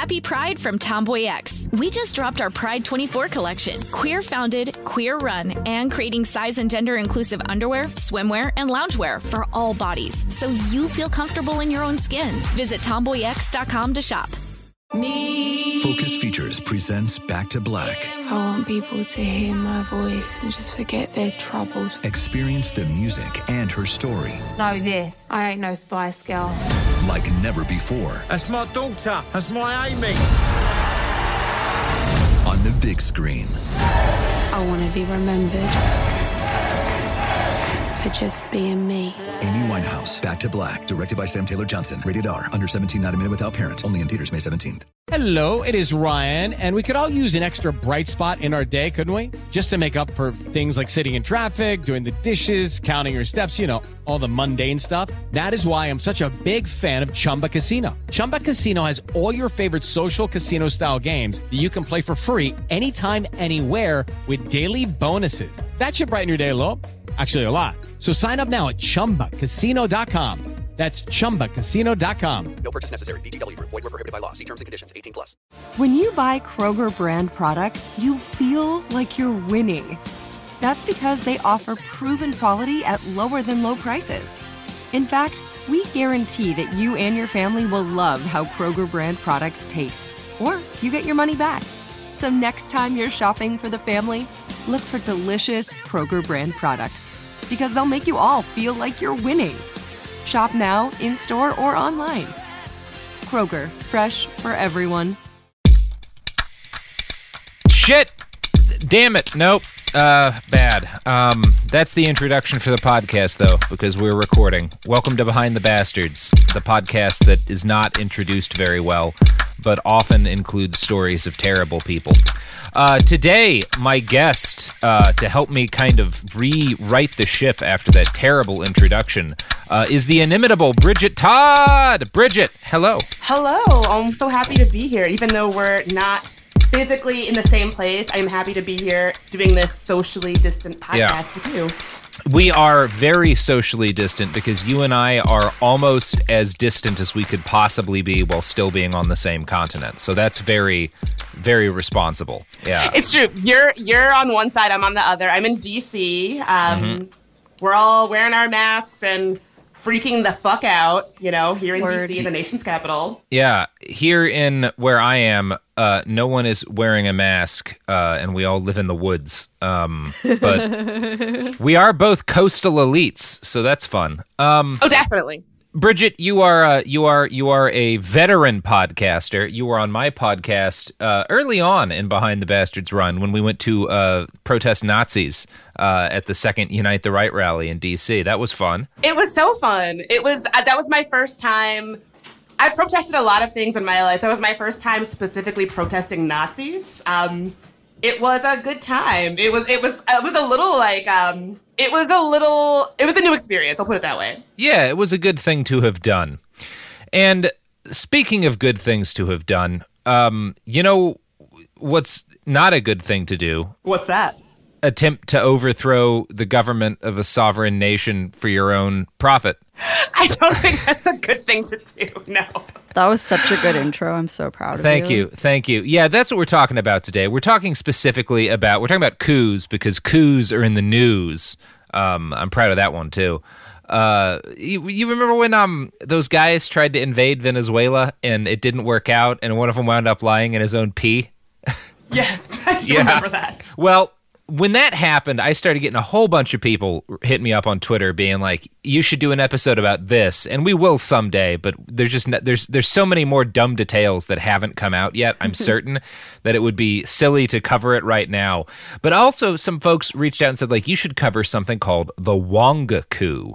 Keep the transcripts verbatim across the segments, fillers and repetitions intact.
Happy Pride from Tomboy X. We just dropped our Pride twenty-four collection. Queer founded, queer run, and creating size and gender inclusive underwear, swimwear, and loungewear for all bodies, so you feel comfortable in your own skin. Visit tomboy x dot com to shop. Me. Focus Features presents Back to Black. I want people to hear my voice and just forget their troubles. Experience the music and her story. Know this, I ain't no Spice Girl. Like never before. That's my daughter, that's my Amy. On the big screen. I want to be remembered for just being me. Amy Winehouse, Back to Black, directed by Sam Taylor Johnson. Rated R, under seventeen, not a minute without parent. Only in theaters May seventeenth. Hello, it is Ryan, and we could all use an extra bright spot in our day, couldn't we? Just to make up for things like sitting in traffic, doing the dishes, counting your steps, you know, all the mundane stuff. That is why I'm such a big fan of Chumba Casino. Chumba Casino has all your favorite social casino-style games that you can play for free anytime, anywhere with daily bonuses. That should brighten your day a little. Actually, a lot. So sign up now at chumba casino dot com. That's chumba casino dot com. No purchase necessary. V G W Group. Void where prohibited by law. See terms and conditions. eighteen plus. When you buy Kroger brand products, you feel like you're winning. That's because they offer proven quality at lower than low prices. In fact, we guarantee that you and your family will love how Kroger brand products taste, or you get your money back. So next time you're shopping for the family, look for delicious Kroger brand products, because they'll make you all feel like you're winning. Shop now, in-store, or online. Kroger, fresh for everyone. Shit! Damn it. Nope. Uh, bad. Um, that's the introduction for the podcast, though, because we're recording. Welcome to Behind the Bastards, the podcast that is not introduced very well, but often includes stories of terrible people. Uh, today, my guest, uh, to help me kind of rewrite the ship after that terrible introduction, uh, is the inimitable Bridget Todd. Bridget, hello. Hello. I'm so happy to be here, even though we're not physically in the same place. I'm happy to be here doing this socially distant podcast yeah. with you. We are very socially distant because you and I are almost as distant as we could possibly be while still being on the same continent. So that's very, very responsible. Yeah, it's true. You're you're on one side. I'm on the other. I'm in D C. Um, mm-hmm. We're all wearing our masks and freaking the fuck out, you know, here in Word. D C, in the nation's capital. Yeah, here in where I am, uh, no one is wearing a mask, uh, and we all live in the woods. Um, but we are both coastal elites, so that's fun. Um, oh, definitely. Bridget, you are uh, you are you are a veteran podcaster. You were on my podcast uh, early on in Behind the Bastards Run when we went to uh, protest Nazis uh, at the second Unite the Right rally in D C. That was fun. It was so fun. It was uh, that was my first time. I protested a lot of things in my life. That was my first time specifically protesting Nazis. Um, it was a good time. It was it was it was a little like. Um, It was a little, it was a new experience, I'll put it that way. Yeah, it was a good thing to have done. And speaking of good things to have done, um, you know what's not a good thing to do? What's that? Attempt to overthrow the government of a sovereign nation for your own profit. I don't think that's a good thing to do, no. That was such a good intro. I'm so proud of Thank you. Thank you. Thank you. Yeah, that's what we're talking about today. We're talking specifically about, we're talking about coups because coups are in the news. Um, I'm proud of that one, too. Uh, you, you remember when um those guys tried to invade Venezuela and it didn't work out and one of them wound up lying in his own pee? Yes, I do yeah. remember that. Well, when that happened, I started getting a whole bunch of people hit me up on Twitter being like, you should do an episode about this, and we will someday, but there's just no, there's there's so many more dumb details that haven't come out yet, I'm certain, that it would be silly to cover it right now. But also some folks reached out and said, like, you should cover something called the Wonga Coup,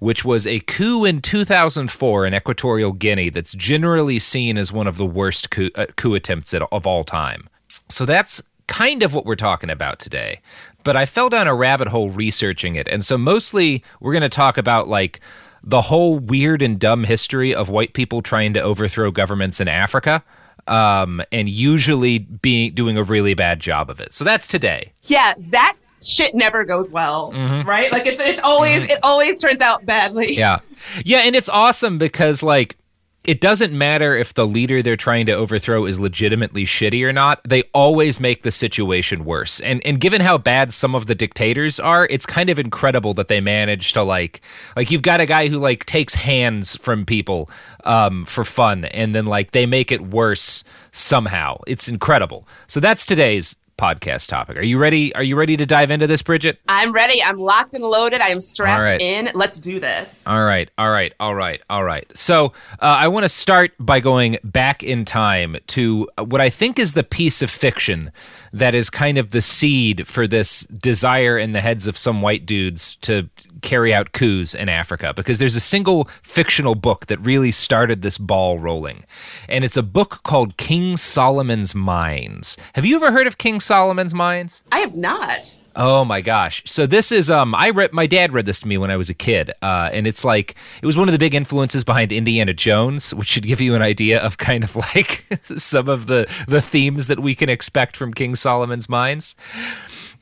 which was a coup in two thousand four in Equatorial Guinea that's generally seen as one of the worst coup, uh, coup attempts at, of all time. So that's kind of what we're talking about today, but I fell down a rabbit hole researching it. And so mostly we're going to talk about like the whole weird and dumb history of white people trying to overthrow governments in Africa, um, and usually being doing a really bad job of it. So that's today. Yeah, that shit never goes well, mm-hmm. right? Like it's it's always mm-hmm. it always turns out badly. Yeah, yeah, and it's awesome because like it doesn't matter if the leader they're trying to overthrow is legitimately shitty or not. They always make the situation worse. And and given how bad some of the dictators are, it's kind of incredible that they manage to like like you've got a guy who like takes hands from people um, for fun, and then like they make it worse somehow. It's incredible. So that's today's podcast topic. Are you ready? Are you ready to dive into this, Bridget? I'm ready. I'm locked and loaded. I am strapped right in. Let's do this. All right. All right. All right. All right. So uh, I want to start by going back in time to what I think is the piece of fiction that is kind of the seed for this desire in the heads of some white dudes to carry out coups in Africa, because there's a single fictional book that really started this ball rolling, and it's a book called King Solomon's Mines. Have you ever heard of King Solomon's Mines? I have not. Oh my gosh. So this is, um, I read, my dad read this to me when I was a kid, uh, and it's like, it was one of the big influences behind Indiana Jones, which should give you an idea of kind of like some of the, the themes that we can expect from King Solomon's Mines.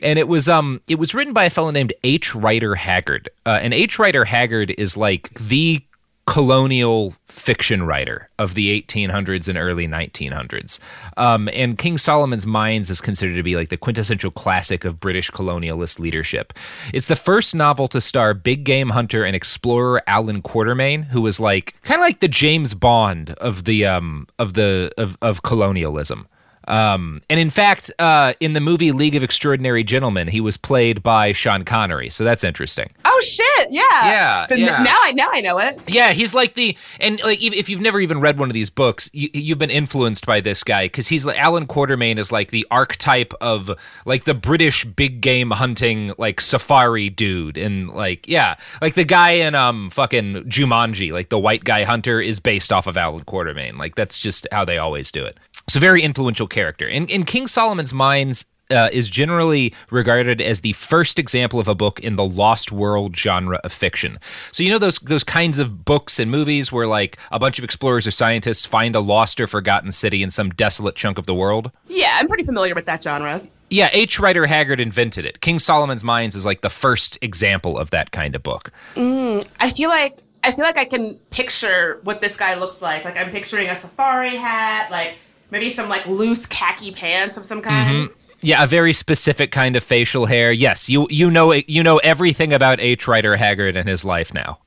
And it was um it was written by a fellow named H. Rider Haggard. Uh, and H. Rider Haggard is like the colonial fiction writer of the eighteen hundreds and early nineteen hundreds. Um, and King Solomon's Mines is considered to be like the quintessential classic of British colonialist leadership. It's the first novel to star big game hunter and explorer Alan Quatermain, who was like kind of like the James Bond of the um of the of, of colonialism. Um, and in fact, uh, in the movie League of Extraordinary Gentlemen, he was played by Sean Connery. So that's interesting. Oh shit! Yeah, yeah. The, yeah. Now I now I know it. Yeah, he's like the and like if you've never even read one of these books, you, you've been influenced by this guy, because he's like Alan Quatermain is like the archetype of like the British big game hunting like safari dude, and like yeah, like the guy in um fucking Jumanji, like the white guy hunter is based off of Alan Quatermain. Like that's just how they always do it. So very influential character. And in King Solomon's Mines uh, is generally regarded as the first example of a book in the lost world genre of fiction. So you know those those kinds of books and movies where like a bunch of explorers or scientists find a lost or forgotten city in some desolate chunk of the world? Yeah, I'm pretty familiar with that genre. Yeah, H. Rider Haggard invented it. King Solomon's Mines is like the first example of that kind of book. Mm, I feel like I feel like I can picture what this guy looks like. Like I'm picturing a safari hat, like maybe some, like, loose khaki pants of some kind. Mm-hmm. Yeah, a very specific kind of facial hair. Yes, you you know you know everything about H. Rider Haggard and his life now.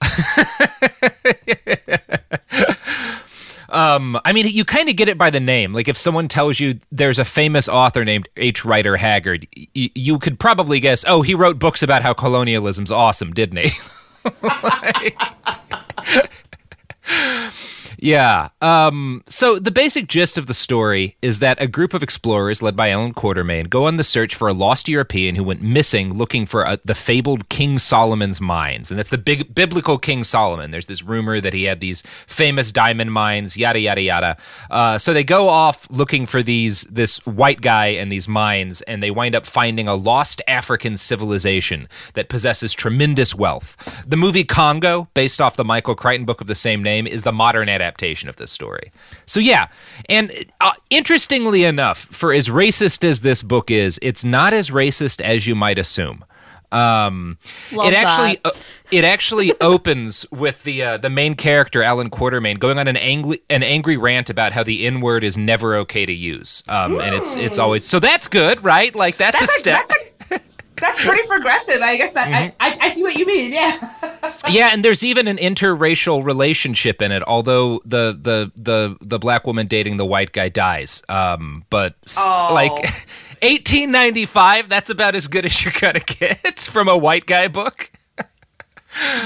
um, I mean, you kind of get it by the name. Like, if someone tells you there's a famous author named H. Rider Haggard, y- you could probably guess, oh, he wrote books about how colonialism's awesome, didn't he? like... Yeah. Um, so the basic gist of the story is that a group of explorers led by Alan Quatermain go on the search for a lost European who went missing, looking for a, the fabled King Solomon's mines. And that's the big biblical King Solomon. There's this rumor that he had these famous diamond mines, yada, yada, yada. Uh, so they go off looking for these this white guy and these mines, and they wind up finding a lost African civilization that possesses tremendous wealth. The movie Congo, based off the Michael Crichton book of the same name, is the modern adaptation. adaptation of this story. So yeah, and uh, interestingly enough, for as racist as this book is, it's not as racist as you might assume. Um, it actually uh, it actually opens with the uh, the main character Alan Quatermain going on an angry an angry rant about how the N word is never okay to use, um, mm. and it's it's always so that's good, right? Like that's, that's a step. That's a- That's pretty progressive, I guess. I, mm-hmm. I, I see what you mean, yeah. Yeah, and there's even an interracial relationship in it, although the the the, the black woman dating the white guy dies. Um, but, oh. like, eighteen ninety-five, that's about as good as you're going to get from a white guy book.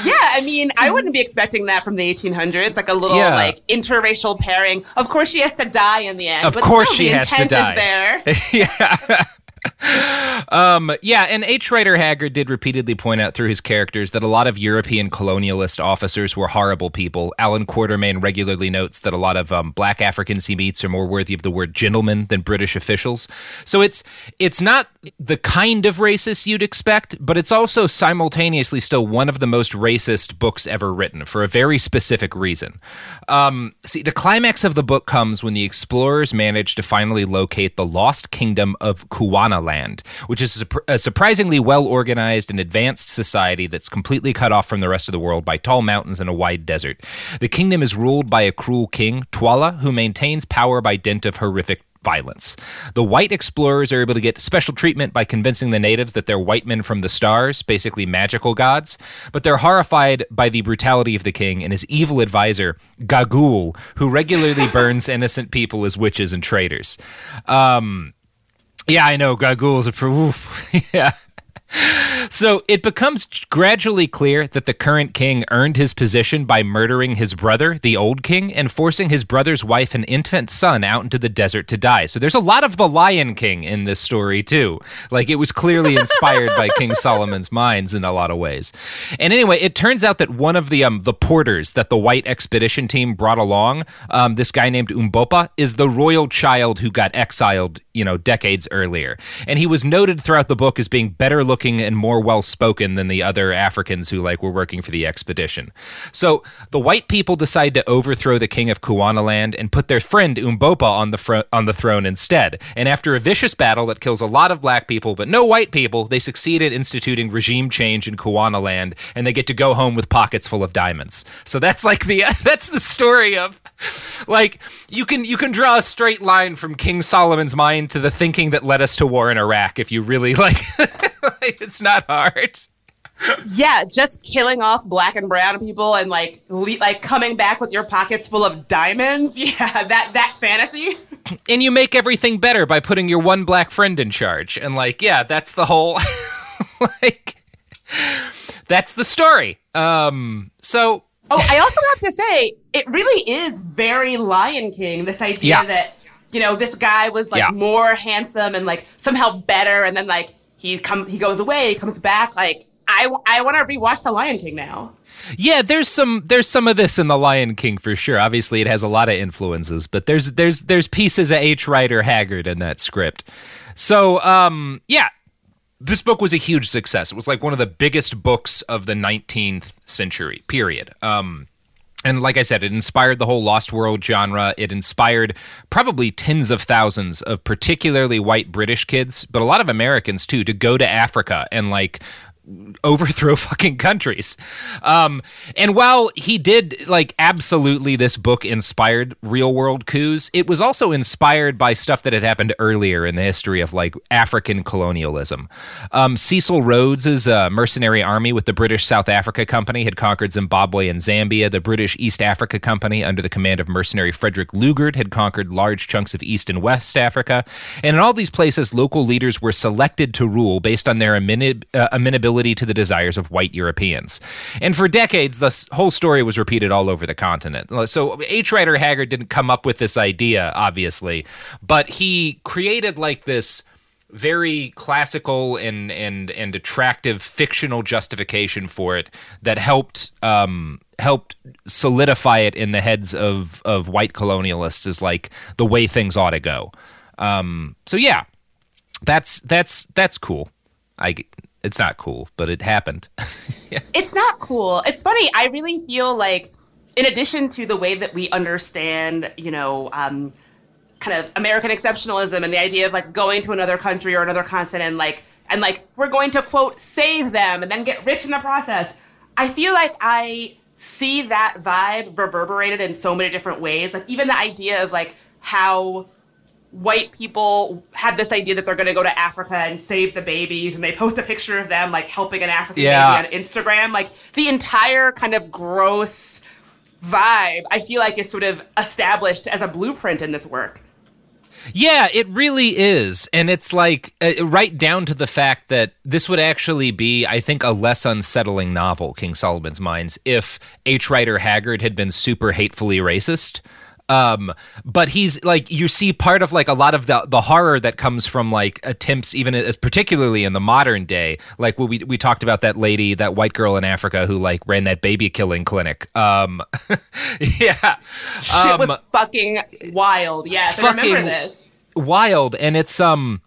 Yeah, I mean, I wouldn't be expecting that from the eighteen hundreds, like a little, yeah. like, interracial pairing. Of course she has to die in the end. Of but course she has to die. The intent is there. Yeah. Um, yeah, and H. Rider Haggard did repeatedly point out through his characters that a lot of European colonialist officers were horrible people. Alan Quatermain regularly notes that a lot of um, black Africans he meets are more worthy of the word gentleman than British officials. So it's it's not the kind of racist you'd expect, but it's also simultaneously still one of the most racist books ever written for a very specific reason. Um, see, the climax of the book comes when the explorers manage to finally locate the lost kingdom of Kuanaland, land, which is a surprisingly well-organized and advanced society that's completely cut off from the rest of the world by tall mountains and a wide desert. The kingdom is ruled by a cruel king, Twala, who maintains power by dint of horrific violence. The white explorers are able to get special treatment by convincing the natives that they're white men from the stars, basically magical gods, but they're horrified by the brutality of the king and his evil advisor, Gagool, who regularly burns innocent people as witches and traitors. Um, yeah, I know, Gagool's a... Pro- yeah. So it becomes gradually clear that the current king earned his position by murdering his brother, the old king, and forcing his brother's wife and infant son out into the desert to die. So there's a lot of the Lion King in this story, too. Like, it was clearly inspired by King Solomon's Mines in a lot of ways. And anyway, it turns out that one of the um, the porters that the white expedition team brought along, um, this guy named Umbopa, is the royal child who got exiled, you know, decades earlier. And he was noted throughout the book as being better looking and more well-spoken than the other Africans who like were working for the expedition. So the white people decide to overthrow the king of Kuanaland and put their friend Umbopa on the fr- on the throne instead. And after a vicious battle that kills a lot of black people but no white people, they succeed in instituting regime change in Kuanaland, and they get to go home with pockets full of diamonds. So that's like the that's the story of, like, you can you can draw a straight line from King Solomon's Mine to the thinking that led us to war in Iraq if you really like. It's not hard. Yeah, just killing off black and brown people and like le- like coming back with your pockets full of diamonds. Yeah, that that fantasy. And you make everything better by putting your one black friend in charge. And like, yeah, that's the whole like that's the story. Um, so Oh, I also have to say it really is very Lion King, this idea yeah. that, you know, this guy was like yeah. more handsome and like somehow better, and then like He come. He goes away. He comes back. Like I, I want to rewatch The Lion King now. Yeah, there's some there's some of this in The Lion King for sure. Obviously, it has a lot of influences, but there's there's there's pieces of H. Rider Haggard in that script. So um, yeah, this book was a huge success. It was like one of the biggest books of the nineteenth century period. Um, And like I said, it inspired the whole Lost World genre. It inspired probably tens of thousands of particularly white British kids, but a lot of Americans too, to go to Africa and like overthrow fucking countries. Um, and while he did, like, absolutely this book inspired real world coups, it was also inspired by stuff that had happened earlier in the history of like African colonialism. Um, Cecil Rhodes's uh, mercenary army with the British South Africa Company had conquered Zimbabwe and Zambia. The British East Africa Company under the command of mercenary Frederick Lugard had conquered large chunks of East and West Africa. And in all these places, local leaders were selected to rule based on their ameni- uh, amenability to the desires of white Europeans. And for decades, the whole story was repeated all over the continent. So H. Rider Haggard didn't come up with this idea, obviously, but he created like this very classical and and and attractive fictional justification for it that helped um, helped solidify it in the heads of, of white colonialists as like the way things ought to go. Um, so yeah, that's that's that's cool. I It's not cool, but it happened. yeah. It's not cool. It's funny. I really feel like, in addition to the way that we understand, you know, um, kind of American exceptionalism and the idea of like going to another country or another continent, and like and like we're going to quote save them and then get rich in the process. I feel like I see that vibe reverberated in so many different ways. Like even the idea of like how white people had this idea that they're going to go to Africa and save the babies, and they post a picture of them like helping an African yeah. baby on Instagram. Like the entire kind of gross vibe, I feel like, is sort of established as a blueprint in this work. Yeah, it really is. And it's like uh, right down to the fact that this would actually be, I think, a less unsettling novel, King Solomon's Mines, if H. Rider Haggard had been super hatefully racist. Um, but he's like, you see part of like a lot of the, the horror that comes from like attempts, even as particularly in the modern day, like we, we talked about that lady, that white girl in Africa who like ran that baby killing clinic. Um, yeah. Shit um, was fucking wild. Yes. Fucking I remember this. Wild. And it's, um,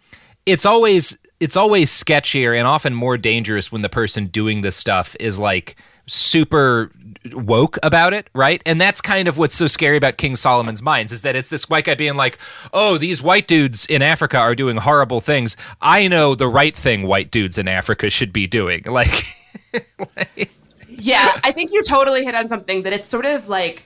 it's always, it's always sketchier and often more dangerous when the person doing this stuff is like super woke about it, right? And that's kind of what's so scary about King Solomon's Mines, is that it's this white guy being like, oh, these white dudes in Africa are doing horrible things. I know the right thing white dudes in Africa should be doing. Like, like yeah, I think you totally hit on something, that it's sort of like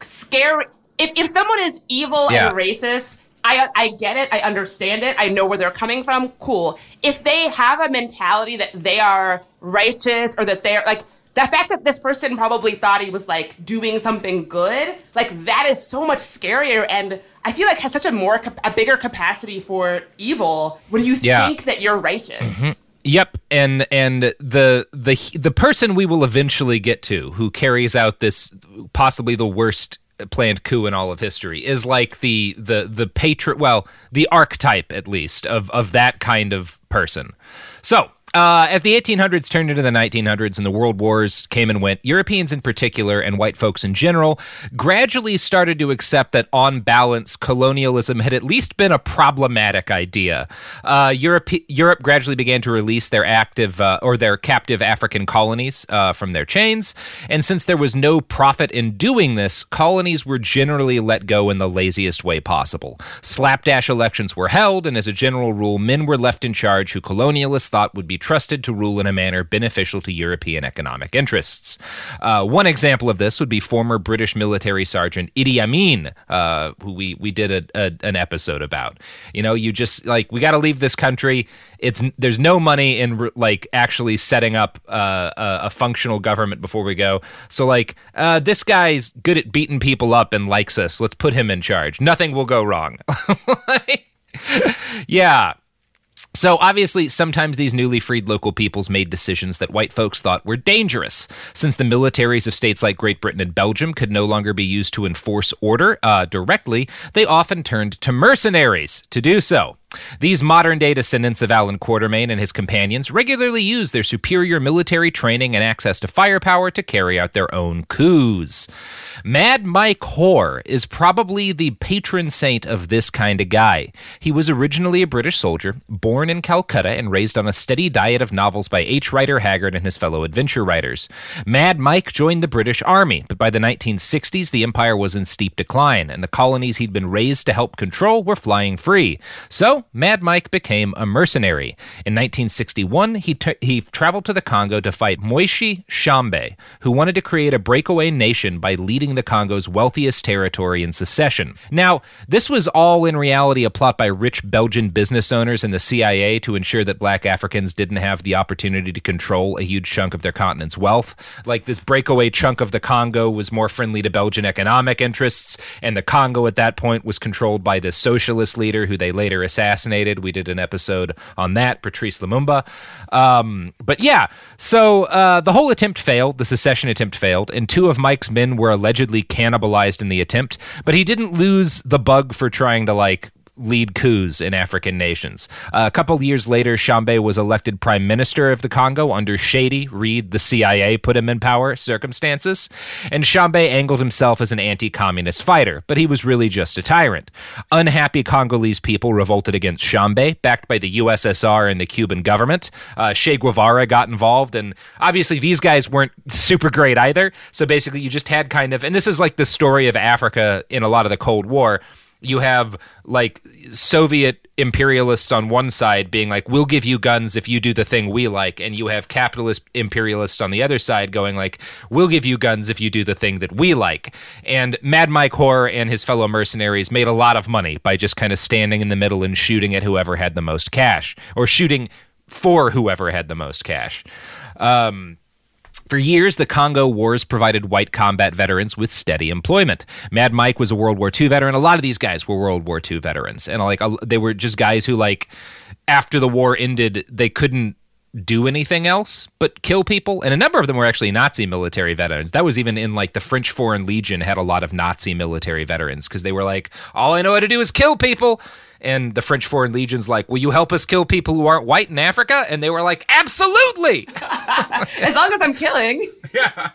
scary. If if someone is evil yeah. and racist, I I get it. I understand it. I know where they're coming from. Cool. If they have a mentality that they are righteous, or that they're like, the fact that this person probably thought he was like doing something good, like that is so much scarier. And I feel like has such a more, a bigger capacity for evil when you yeah. think that you're righteous. Mm-hmm. Yep, and and the the the person we will eventually get to, who carries out this possibly the worst planned coup in all of history, is like the the the patron, well, the archetype at least of of that kind of person. So, uh, as the eighteen hundreds turned into the nineteen hundreds and the world wars came and went, Europeans in particular and white folks in general gradually started to accept that, on balance, colonialism had at least been a problematic idea. Uh, Europe, Europe gradually began to release their active uh, or their captive African colonies uh, from their chains. And since there was no profit in doing this, colonies were generally let go in the laziest way possible. Slapdash elections were held, and as a general rule, men were left in charge who colonialists thought would be trusted to rule in a manner beneficial to European economic interests. Uh, one example of this would be former British military sergeant Idi Amin, uh, who we we did a, a, an episode about. You know, you just like, we got to leave this country. It's there's no money in like actually setting up uh, a, a functional government before we go. So like uh, this guy's good at beating people up and likes us. Let's put him in charge. Nothing will go wrong. like, yeah. So obviously, sometimes these newly freed local peoples made decisions that white folks thought were dangerous. Since the militaries of states like Great Britain and Belgium could no longer be used to enforce order uh, directly, they often turned to mercenaries to do so. These modern-day descendants of Alan Quatermain and his companions regularly use their superior military training and access to firepower to carry out their own coups. Mad Mike Hoare is probably the patron saint of this kind of guy. He was originally a British soldier, born in Calcutta and raised on a steady diet of novels by H. Rider Haggard and his fellow adventure writers. Mad Mike joined the British Army, but by the nineteen sixties, the empire was in steep decline, and the colonies he'd been raised to help control were flying free. So, Mad Mike became a mercenary. In nineteen sixty-one, he t- he traveled to the Congo to fight Moïse Tshombe, who wanted to create a breakaway nation by leading the Congo's wealthiest territory in secession. Now, this was all in reality a plot by rich Belgian business owners and the C I A to ensure that black Africans didn't have the opportunity to control a huge chunk of their continent's wealth. Like, this breakaway chunk of the Congo was more friendly to Belgian economic interests, and the Congo at that point was controlled by this socialist leader who they later assassinated. Assassinated. We did an episode on that, Patrice Lumumba. Um, but yeah, so uh, the whole attempt failed. The secession attempt failed, and two of Mike's men were allegedly cannibalized in the attempt. But he didn't lose the bug for trying to like lead coups in African nations. Uh, a couple of years later, Tshombe was elected prime minister of the Congo under shady, Reed, the C I A put him in power circumstances, and Tshombe angled himself as an anti-communist fighter, but he was really just a tyrant. Unhappy Congolese people revolted against Tshombe, backed by the U S S R and the Cuban government. Uh, Che Guevara got involved, and obviously these guys weren't super great either, so basically you just had kind of, and this is like the story of Africa in a lot of the Cold War, you have like Soviet imperialists on one side being like, we'll give you guns if you do the thing we like. And you have capitalist imperialists on the other side going like, we'll give you guns if you do the thing that we like. And Mad Mike Hoare and his fellow mercenaries made a lot of money by just kind of standing in the middle and shooting at whoever had the most cash, or shooting for whoever had the most cash. Um, For years, the Congo Wars provided white combat veterans with steady employment. Mad Mike was a World War Two veteran. A lot of these guys were World War Two veterans. And like they were just guys who, like, after the war ended, they couldn't do anything else but kill people. And a number of them were actually Nazi military veterans. That was even in like the French Foreign Legion had a lot of Nazi military veterans because they were like, all I know how to do is kill people. And the French Foreign Legion's like, will you help us kill people who aren't white in Africa? And they were like, absolutely! As long as I'm killing. Yeah.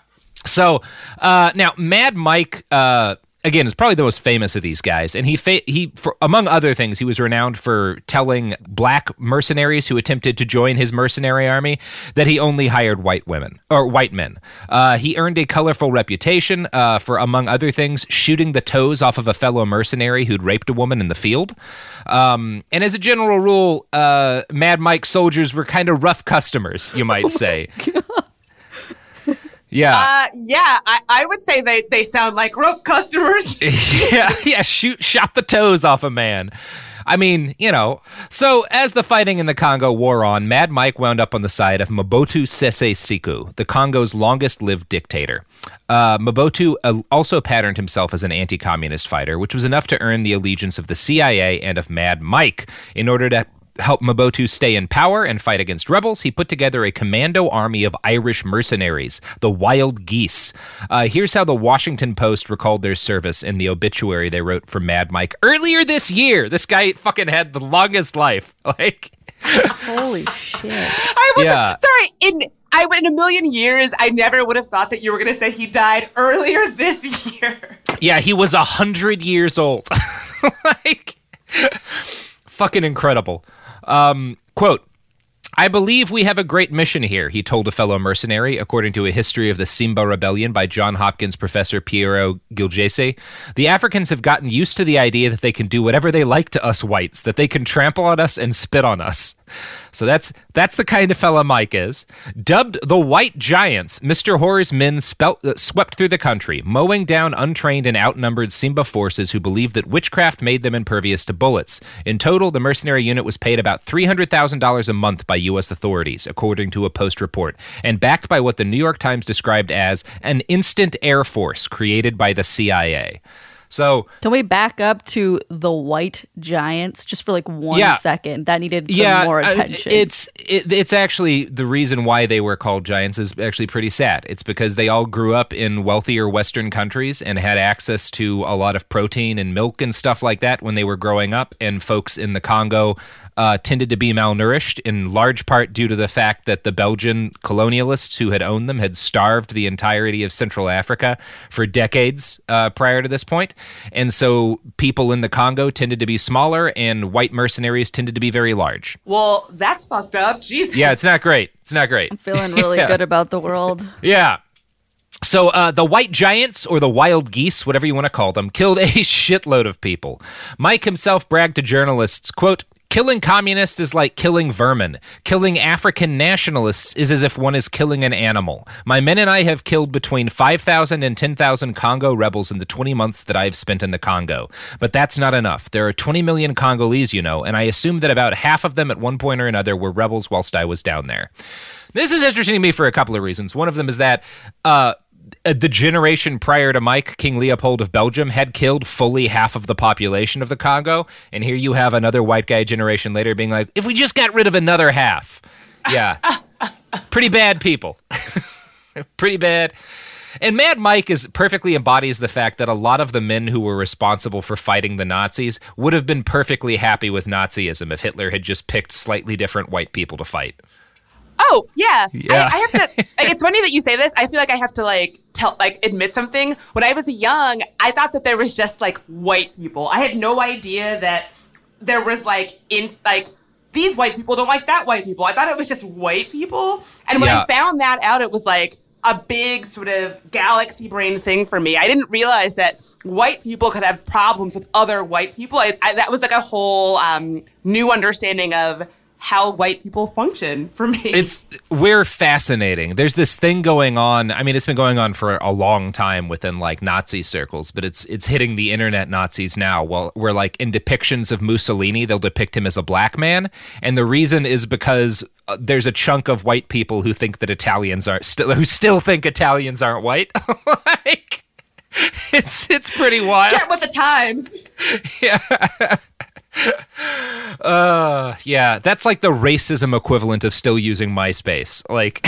So, uh, now, Mad Mike... Uh, again, is probably the most famous of these guys. And he, fa- he for, among other things, he was renowned for telling black mercenaries who attempted to join his mercenary army that he only hired white women or white men. Uh, he earned a colorful reputation uh, for, among other things, shooting the toes off of a fellow mercenary who'd raped a woman in the field. Um, and as a general rule, uh, Mad Mike soldiers were kind of rough customers, you might say. Oh Yeah. Uh, yeah, I, I would say they, they sound like rope customers. yeah, yeah, shoot, shot the toes off a man. I mean, you know. So as the fighting in the Congo wore on, Mad Mike wound up on the side of Mobutu Sese Seko, the Congo's longest-lived dictator. Uh, Mobutu uh, also patterned himself as an anti-communist fighter, which was enough to earn the allegiance of the C I A and of Mad Mike. In order to help Mobutu stay in power and fight against rebels, he put together a commando army of Irish mercenaries, the Wild Geese. Uh, here's how the Washington Post recalled their service in the obituary they wrote for Mad Mike earlier this year. This guy fucking had the longest life. Like, holy shit. I wasn't, yeah. sorry, in... I, in a million years, I never would have thought that you were going to say he died earlier this year. Yeah, he was one hundred years old. Like, fucking incredible. Um, quote, "I believe we have a great mission here," he told a fellow mercenary, according to a history of the Simba Rebellion by Johns Hopkins professor Piero Gilgese. "The Africans have gotten used to the idea that they can do whatever they like to us whites, that they can trample on us and spit on us." So that's that's the kind of fella Mike is. Dubbed the White Giants, Mister Hoare's men spelt, uh, swept through the country, mowing down untrained and outnumbered Simba forces who believed that witchcraft made them impervious to bullets. In total, the mercenary unit was paid about three hundred thousand dollars a month by U S authorities, according to a Post report, and backed by what the New York Times described as an instant air force created by the C I A. So can we back up to the White Giants just for like one yeah, second? That needed some yeah, more attention. Uh, it's it, it's actually the reason why they were called giants is actually pretty sad. It's because they all grew up in wealthier Western countries and had access to a lot of protein and milk and stuff like that when they were growing up. And folks in the Congo uh, tended to be malnourished in large part due to the fact that the Belgian colonialists who had owned them had starved the entirety of Central Africa for decades uh, prior to this point. And so people in the Congo tended to be smaller and white mercenaries tended to be very large. Well, that's fucked up. Jesus. Yeah, it's not great. It's not great. I'm feeling really yeah. good about the world. Yeah. So uh, the White Giants, or the Wild Geese, whatever you want to call them, killed a shitload of people. Mike himself bragged to journalists, quote, "Killing communists is like killing vermin. Killing African nationalists is as if one is killing an animal. My men and I have killed between five thousand and ten thousand Congo rebels in the twenty months that I have spent in the Congo. But that's not enough. There are twenty million Congolese, you know, and I assume that about half of them at one point or another were rebels whilst I was down there." This is interesting to me for a couple of reasons. One of them is that uh, the generation prior to Mike, King Leopold of Belgium, had killed fully half of the population of the Congo. And here you have another white guy generation later being like, if we just got rid of another half. Yeah. Pretty bad people. Pretty bad. And Mad Mike is perfectly embodies the fact that a lot of the men who were responsible for fighting the Nazis would have been perfectly happy with Nazism if Hitler had just picked slightly different white people to fight. Oh, yeah. yeah. I, I have to, it's funny that you say this. I feel like I have to like tell, like admit something. When I was young, I thought that there was just like white people. I had no idea that there was like, in like, these white people don't like that white people. I thought it was just white people. And when yeah. I found that out, it was like a big sort of galaxy brain thing for me. I didn't realize that white people could have problems with other white people. I, I, that was like a whole um, new understanding of how white people function for me. It's we're fascinating. There's this thing going on. I mean, it's been going on for a long time within like Nazi circles, but it's it's hitting the internet Nazis now. Well, we're like in depictions of Mussolini, they'll depict him as a black man, and the reason is because uh, there's a chunk of white people who think that Italians aren't still who still think Italians aren't white. Like it's it's pretty wild. Get with the times. Yeah. Uh, yeah, that's like the racism equivalent of still using MySpace. Like,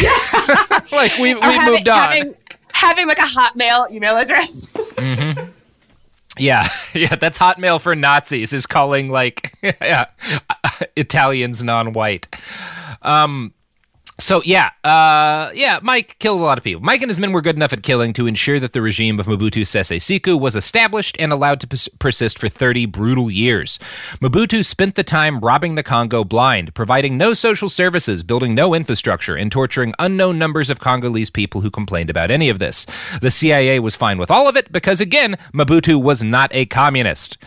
like we we having, moved on. Having, having like a Hotmail email address. Mm-hmm. Yeah, yeah, that's Hotmail for Nazis. Is calling like yeah, Italians non-white. Um. So, yeah, uh, yeah, Mike killed a lot of people. Mike and his men were good enough at killing to ensure that the regime of Mobutu Sese Seko was established and allowed to pers- persist for thirty brutal years. Mobutu spent the time robbing the Congo blind, providing no social services, building no infrastructure, and torturing unknown numbers of Congolese people who complained about any of this. The C I A was fine with all of it because, again, Mobutu was not a communist.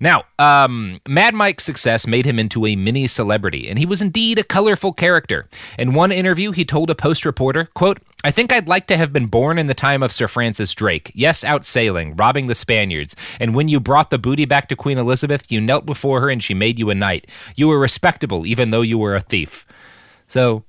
Now, um, Mad Mike's success made him into a mini celebrity, and he was indeed a colorful character. In one interview, he told a Post reporter, quote, "I think I'd like to have been born in the time of Sir Francis Drake. Yes, out sailing, robbing the Spaniards. And when you brought the booty back to Queen Elizabeth, you knelt before her and she made you a knight. You were respectable, even though you were a thief." So,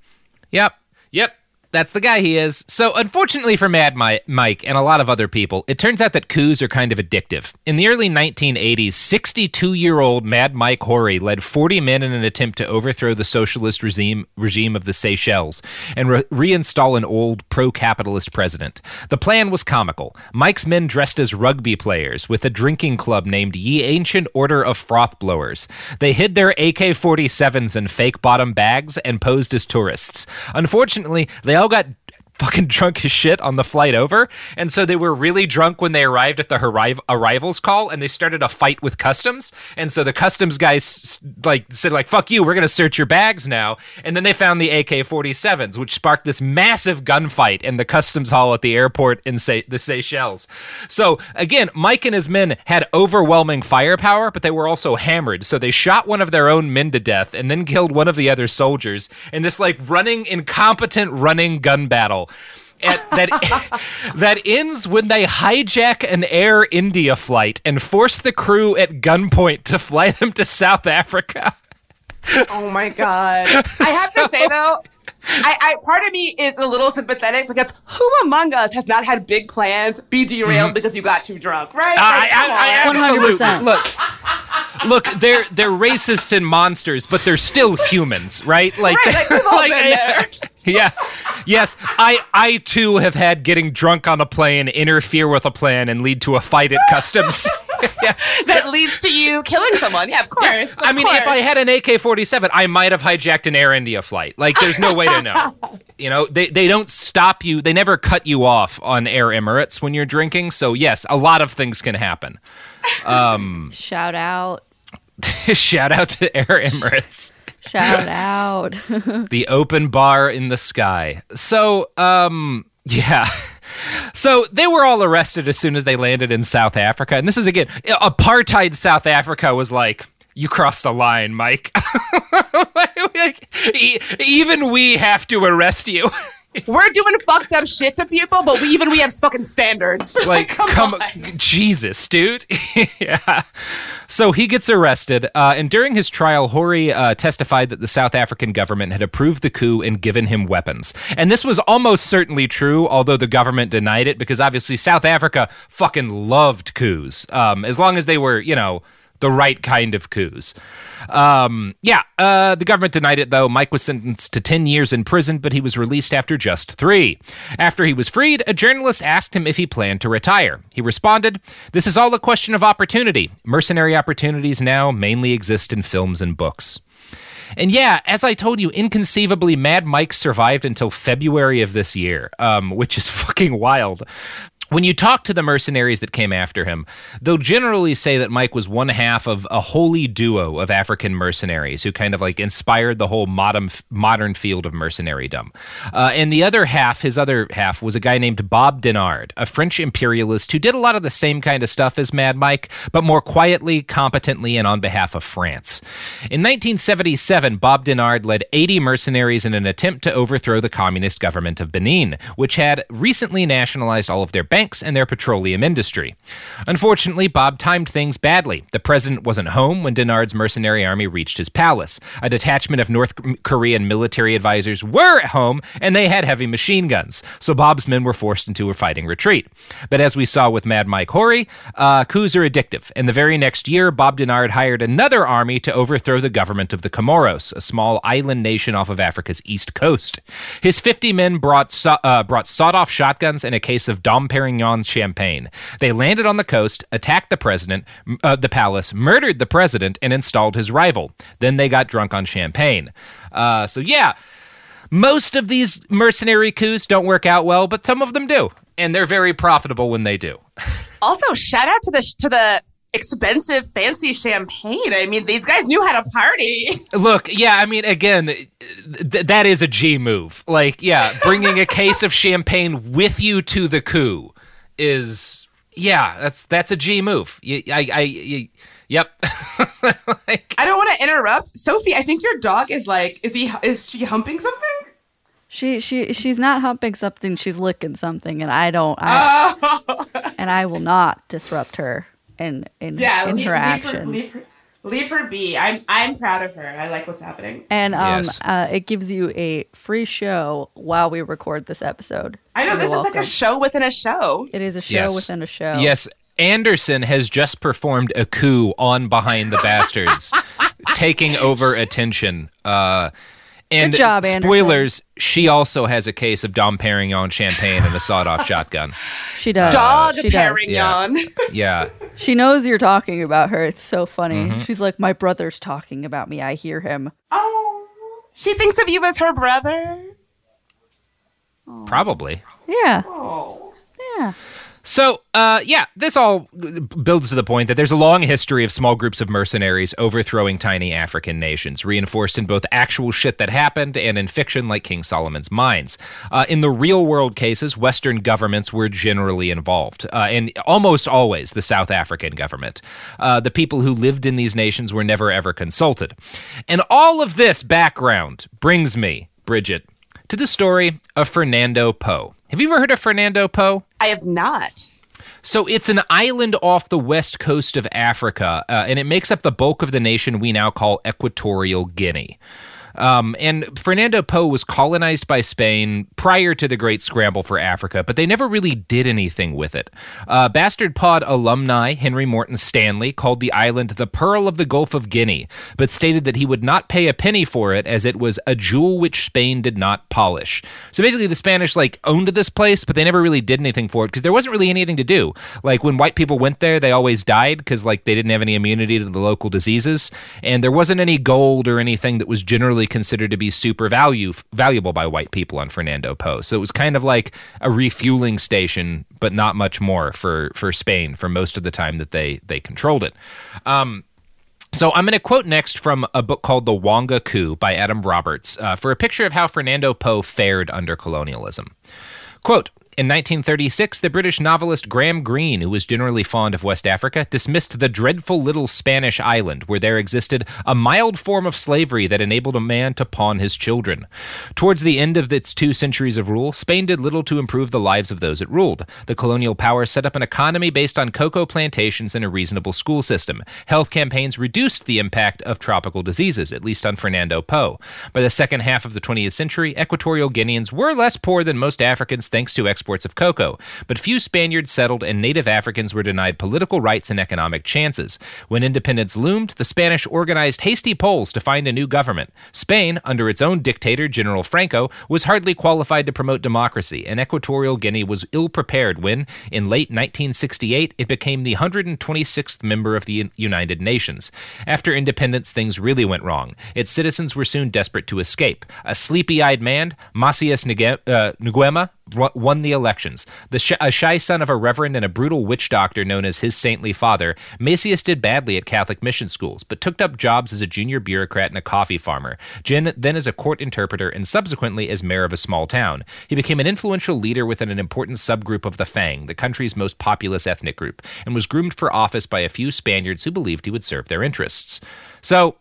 yep, yep. That's the guy he is. So unfortunately for Mad Mike and a lot of other people, it turns out that coups are kind of addictive. In the early nineteen eighties, sixty-two-year-old Mad Mike Hoare led forty men in an attempt to overthrow the socialist regime regime of the Seychelles and re- reinstall an old pro-capitalist president. The plan was comical. Mike's men dressed as rugby players with a drinking club named Ye Ancient Order of Froth Blowers. They hid their A K forty-sevens in fake bottom bags and posed as tourists. Unfortunately, they all got fucking drunk as shit on the flight over, and so they were really drunk when they arrived at the arri- arrivals call, and they started a fight with customs, and so the customs guys like said, like, "Fuck you, we're gonna search your bags now," and then they found the A K forty-sevens, which sparked this massive gunfight in the customs hall at the airport in Se- the Seychelles. So again, Mike and his men had overwhelming firepower, but they were also hammered, so they shot one of their own men to death and then killed one of the other soldiers in this like running, incompetent running gun battle. At, that that ends when they hijack an Air India flight and force the crew at gunpoint to fly them to South Africa. Oh my God. I have so, to say though, I, I part of me is a little sympathetic because who among us has not had big plans be derailed mm-hmm. because you got too drunk, right? Like, I, I, I absolutely one hundred percent. Look. Look, they're they're racists and monsters, but they're still humans, right? Like, right, like we've all like, been there. Yeah. Yes, I I too have had getting drunk on a plane interfere with a plan and lead to a fight at customs. Yeah. That leads to you killing someone. Yeah, of course. Yeah. Of I mean, course. If I had an A K forty-seven, I might have hijacked an Air India flight. Like, there's no way to know. You know, they, they don't stop you. They never cut you off on Air Emirates when you're drinking. So, yes, a lot of things can happen. Um, shout out. Shout out to Air Emirates. Shout out. The open bar in the sky. So, um, yeah. So they were all arrested as soon as they landed in South Africa. And this is, again, apartheid South Africa was like, "You crossed a line, Mike." Like, e- even we have to arrest you. We're doing fucked up shit to people, but we, even we have fucking standards. Like, come, come on. Jesus, dude. Yeah. So he gets arrested, uh, and during his trial, Hoare uh, testified that the South African government had approved the coup and given him weapons. And this was almost certainly true, although the government denied it, because obviously South Africa fucking loved coups, um, as long as they were, you know, the right kind of coups. Um, yeah, uh, the government denied it, though. Mike was sentenced to ten years in prison, but he was released after just three. After he was freed, a journalist asked him if he planned to retire. He responded, "This is all a question of opportunity. Mercenary opportunities now mainly exist in films and books." And yeah, as I told you, inconceivably, Mad Mike survived until February of this year, um, which is fucking wild. When you talk to the mercenaries that came after him, they'll generally say that Mike was one half of a holy duo of African mercenaries who kind of like inspired the whole modern modern field of mercenarydom. Uh, and the other half, his other half, was a guy named Bob Denard, a French imperialist who did a lot of the same kind of stuff as Mad Mike, but more quietly, competently, and on behalf of France. In nineteen seventy-seven, Bob Denard led eighty mercenaries in an attempt to overthrow the communist government of Benin, which had recently nationalized all of their banks and their petroleum industry. Unfortunately, Bob timed things badly. The president wasn't home when Denard's mercenary army reached his palace. A detachment of North Korean military advisors were at home, and they had heavy machine guns, so Bob's men were forced into a fighting retreat. But as we saw with Mad Mike Hoare, uh, coups are addictive, and the very next year, Bob Denard hired another army to overthrow the government of the Comoros, a small island nation off of Africa's east coast. His fifty men brought, so- uh, brought sawed-off shotguns and a case of Dom Perignon champagne. They landed on the coast, attacked the president, uh, the palace, murdered the president, and installed his rival. Then they got drunk on champagne. Uh, so yeah, Most of these mercenary coups don't work out well, but some of them do. And they're very profitable when they do. Also, shout out to the to the expensive, fancy champagne. I mean, these guys knew how to party. Look, yeah, I mean, again, th- that is a G move. Like, yeah, bringing a case of champagne with you to the coup is, yeah, that's that's a G move. You, I, I, you, yep. Like, I don't want to interrupt, Sophie. I think your dog is like, is he? Is she humping something? She she she's not humping something. She's licking something, and I don't. I, oh. And I will not disrupt her in in, yeah, in leave, her actions. Leave her, leave, her, leave her be. I'm I'm proud of her. I like what's happening. And um, yes. uh, it gives you a free show while we record this episode. I know You're this welcome. Is like a show within a show. It is a show yes. within a show. Yes. Anderson has just performed a coup on Behind the Bastards, taking over attention. Uh, And Good job, spoilers, Anderson. She also has a case of Dom Perignon champagne and a sawed-off shotgun. She does. Dog uh, she Perignon. Does. Yeah. yeah. She knows you're talking about her. It's so funny. Mm-hmm. She's like, my brother's talking about me. I hear him. Oh, she thinks of you as her brother? Probably. Yeah. Oh. Yeah. So, uh, yeah, this all builds to the point that there's a long history of small groups of mercenaries overthrowing tiny African nations, reinforced in both actual shit that happened and in fiction like King Solomon's Mines. Uh, in the real-world cases, Western governments were generally involved, uh, and almost always the South African government. Uh, the people who lived in these nations were never, ever consulted. And all of this background brings me, Bridget, to the story of Fernando Po. Have you ever heard of Fernando Po? I have not. So it's an island off the west coast of Africa, uh, and it makes up the bulk of the nation we now call Equatorial Guinea. Um, and Fernando Po was colonized by Spain prior to the Great Scramble for Africa, but they never really did anything with it. Uh, Bastard Pod alumni Henry Morton Stanley called the island the Pearl of the Gulf of Guinea, but stated that he would not pay a penny for it as it was a jewel which Spain did not polish. So basically the Spanish, like, owned this place, but they never really did anything for it because there wasn't really anything to do. Like, when white people went there, they always died because, like, they didn't have any immunity to the local diseases, and there wasn't any gold or anything that was generally considered to be super value valuable by white people on Fernando Po. So it was kind of like a refueling station, but not much more for, for Spain for most of the time that they, they controlled it. Um, so I'm going to quote next from a book called The Wonga Coup by Adam Roberts uh, for a picture of how Fernando Po fared under colonialism. Quote, in nineteen thirty-six, the British novelist Graham Greene, who was generally fond of West Africa, dismissed the dreadful little Spanish island where there existed a mild form of slavery that enabled a man to pawn his children. Towards the end of its two centuries of rule, Spain did little to improve the lives of those it ruled. The colonial power set up an economy based on cocoa plantations and a reasonable school system. Health campaigns reduced the impact of tropical diseases, at least on Fernando Po. By the second half of the twentieth century, Equatorial Guineans were less poor than most Africans thanks to exports. Exports of cocoa, but few Spaniards settled and native Africans were denied political rights and economic chances. When independence loomed, the Spanish organized hasty polls to find a new government. Spain, under its own dictator, General Franco, was hardly qualified to promote democracy, and Equatorial Guinea was ill-prepared when, in late nineteen sixty-eight, it became the one hundred twenty-sixth member of the United Nations. After independence, things really went wrong. Its citizens were soon desperate to escape. A sleepy-eyed man, Macias Nguema, won the elections. The sh- a shy son of a reverend and a brutal witch doctor known as his saintly father, Macias did badly at Catholic mission schools, but took up jobs as a junior bureaucrat and a coffee farmer, Jen then as a court interpreter, and subsequently as mayor of a small town. He became an influential leader within an important subgroup of the Fang, the country's most populous ethnic group, and was groomed for office by a few Spaniards who believed he would serve their interests. So,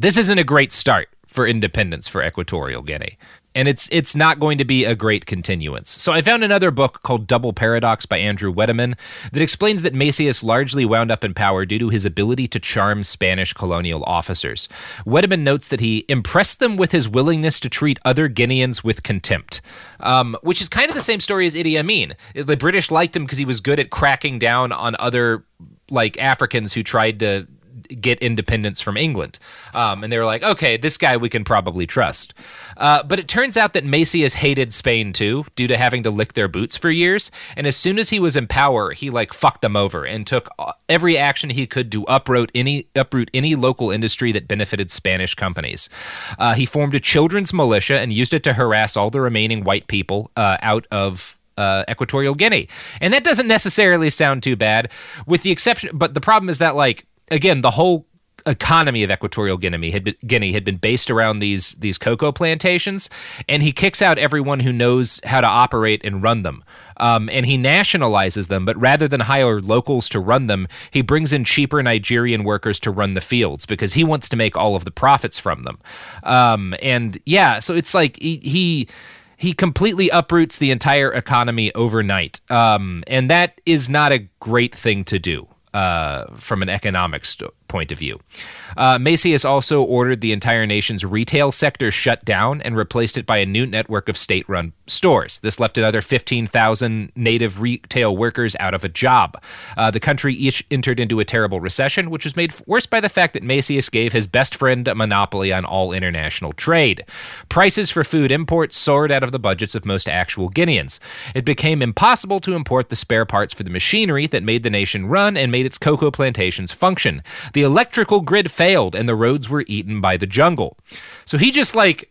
this isn't a great start for independence for Equatorial Guinea. And it's it's not going to be a great continuance. So I found another book called Double Paradox by Andrew Wedeman that explains that Macias largely wound up in power due to his ability to charm Spanish colonial officers. Wedeman notes that he impressed them with his willingness to treat other Guineans with contempt, um, which is kind of the same story as Idi Amin. The British liked him because he was good at cracking down on other, like, Africans who tried to get independence from England. Um, and they were like, okay, this guy we can probably trust. Uh, but it turns out that Macias hated Spain too, due to having to lick their boots for years. And as soon as he was in power, he like fucked them over and took every action he could to uproot any uproot any local industry that benefited Spanish companies. Uh, he formed a children's militia and used it to harass all the remaining white people uh, out of Uh, Equatorial Guinea. And that doesn't necessarily sound too bad, with the exception, but the problem is that, like, again, the whole economy of Equatorial Guinea had been, Guinea had been based around these these cocoa plantations, and he kicks out everyone who knows how to operate and run them. Um, and he nationalizes them, but rather than hire locals to run them, he brings in cheaper Nigerian workers to run the fields because he wants to make all of the profits from them. Um, and yeah, so it's like he... he He completely uproots the entire economy overnight, um, and that is not a great thing to do uh, from an economic st- point of view. Uh, Macias also ordered the entire nation's retail sector shut down and replaced it by a new network of state-run stores. This left another fifteen thousand native retail workers out of a job. Uh, the country each entered into a terrible recession, which was made worse by the fact that Macias gave his best friend a monopoly on all international trade. Prices for food imports soared out of the budgets of most actual Guineans. It became impossible to import the spare parts for the machinery that made the nation run and made its cocoa plantations function. The electrical grid failed, and the roads were eaten by the jungle. So he just, like,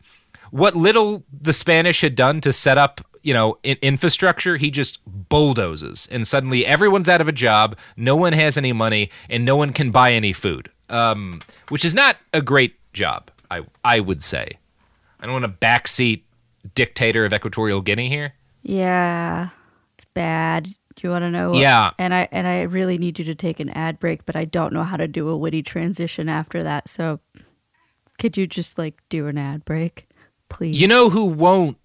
what little the Spanish had done to set up, you know, in- infrastructure, he just bulldozes. And suddenly everyone's out of a job, no one has any money, and no one can buy any food, um, which is not a great job, I I would say. I don't want a backseat dictator of Equatorial Guinea here. Yeah, it's bad. Do you want to know? Yeah. And I and I really need you to take an ad break, but I don't know how to do a witty transition after that. So could you just like do an ad break, please? You know who won't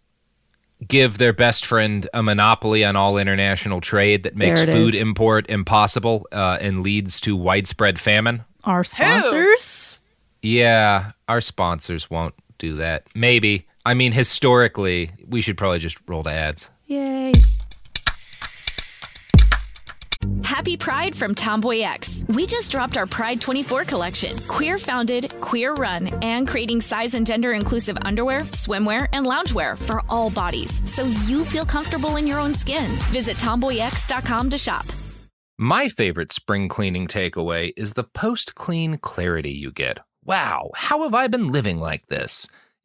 give their best friend a monopoly on all international trade that makes food is. import impossible uh, and leads to widespread famine? Our sponsors? Who? Yeah, our sponsors won't do that. Maybe. I mean, historically, we should probably just roll to ads. Yay. Happy Pride from Tomboy X. We just dropped our Pride twenty-four collection. Queer founded, queer run, and creating size and gender inclusive underwear, swimwear, and loungewear for all bodies, so you feel comfortable in your own skin. Visit tomboy x dot com to shop. My favorite spring cleaning takeaway is the post-clean clarity you get. Wow, how have I been living like this?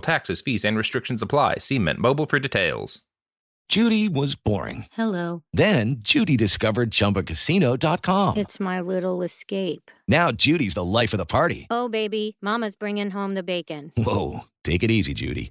taxes, fees, and restrictions apply. See Mint Mobile for details. Judy was boring. Hello. Then Judy discovered chumba casino dot com. It's my little escape. Now Judy's the life of the party. Oh, baby, mama's bringing home the bacon. Whoa, take it easy, Judy.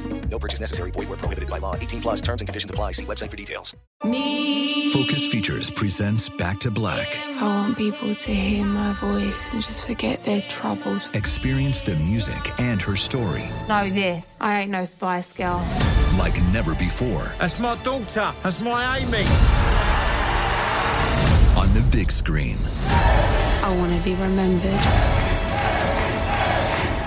No purchase necessary. Void where prohibited by law. eighteen plus terms and conditions apply. See website for details. Me. Focus Features presents Back to Black. I want people to hear my voice and just forget their troubles. Experience the music and her story. Know this. I ain't no Spice Girl. Like never before. That's my daughter. That's my Amy. On the big screen. I want to be remembered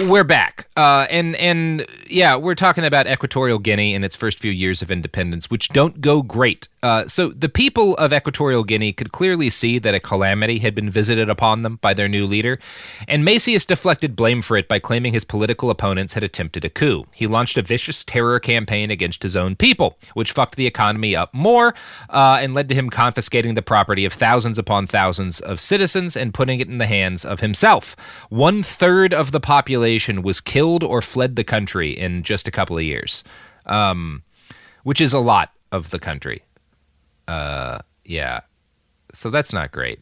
We're back. Uh, and, and yeah, we're talking about Equatorial Guinea and its first few years of independence, which don't go great. Uh, so the people of Equatorial Guinea could clearly see that a calamity had been visited upon them by their new leader, and Macias deflected blame for it by claiming his political opponents had attempted a coup. He launched a vicious terror campaign against his own people, which fucked the economy up more uh, and led to him confiscating the property of thousands upon thousands of citizens and putting it in the hands of himself. One-third of the population was killed or fled the country in just a couple of years, um, which is a lot of the country. Uh, yeah, so that's not great.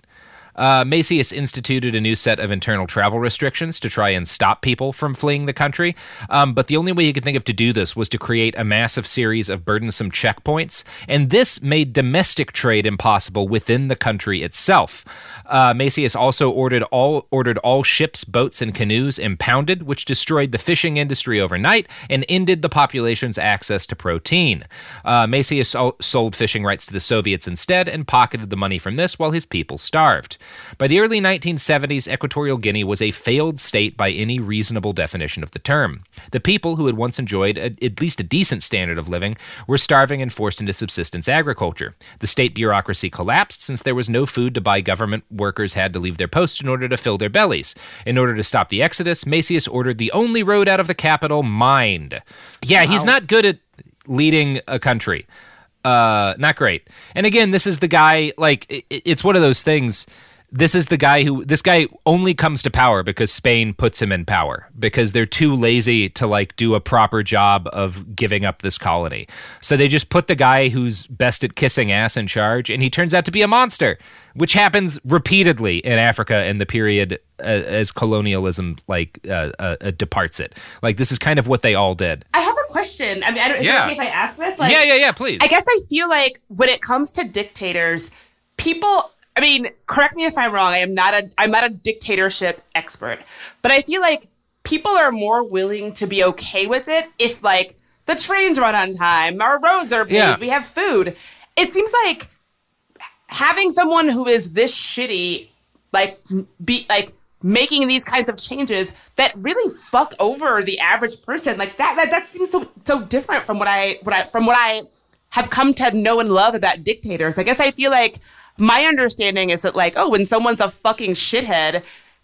Uh, Macias instituted a new set of internal travel restrictions to try and stop people from fleeing the country, um, but the only way he could think of to do this was to create a massive series of burdensome checkpoints, and this made domestic trade impossible within the country itself. Uh, Macias also ordered all ordered all ships, boats, and canoes impounded, which destroyed the fishing industry overnight and ended the population's access to protein. Uh, Macias so- sold fishing rights to the Soviets instead and pocketed the money from this while his people starved. By the early nineteen seventies, Equatorial Guinea was a failed state by any reasonable definition of the term. The people who had once enjoyed a, at least a decent standard of living were starving and forced into subsistence agriculture. The state bureaucracy collapsed since there was no food to buy. Government workers had to leave their posts in order to fill their bellies. In order to stop the exodus, Macias ordered the only road out of the capital mined. Yeah, wow. He's not good at leading a country. Uh, not great. And again, this is the guy, like, it, it's one of those things. This is the guy who, this guy only comes to power because Spain puts him in power, because they're too lazy to like do a proper job of giving up this colony. So they just put the guy who's best at kissing ass in charge, and he turns out to be a monster, which happens repeatedly in Africa in the period uh, as colonialism like uh, uh, departs it. Like this is kind of what they all did. I have a question. I mean, I don't, is yeah. it okay if I ask this? Like, yeah, yeah, yeah, please. I guess I feel like when it comes to dictators, people... I mean, correct me if I'm wrong. I am not a I'm not a dictatorship expert, but I feel like people are more willing to be okay with it if, like, the trains run on time, our roads are paved, yeah. we have food. It seems like having someone who is this shitty, like, be like making these kinds of changes that really fuck over the average person. Like that that, that seems so so different from what I what I from what I have come to know and love about dictators. I guess I feel like. My understanding is that, like, oh, when someone's a fucking shithead,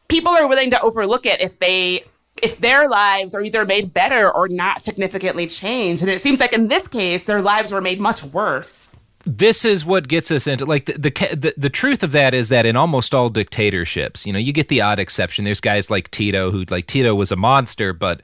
people are willing to overlook it if they, if their lives are either made better or not significantly changed. And it seems like in this case, their lives were made much worse. This is what gets us into, like, the, the the the truth of that is that in almost all dictatorships, you know, you get the odd exception. There's guys like Tito who, like, Tito was a monster, but...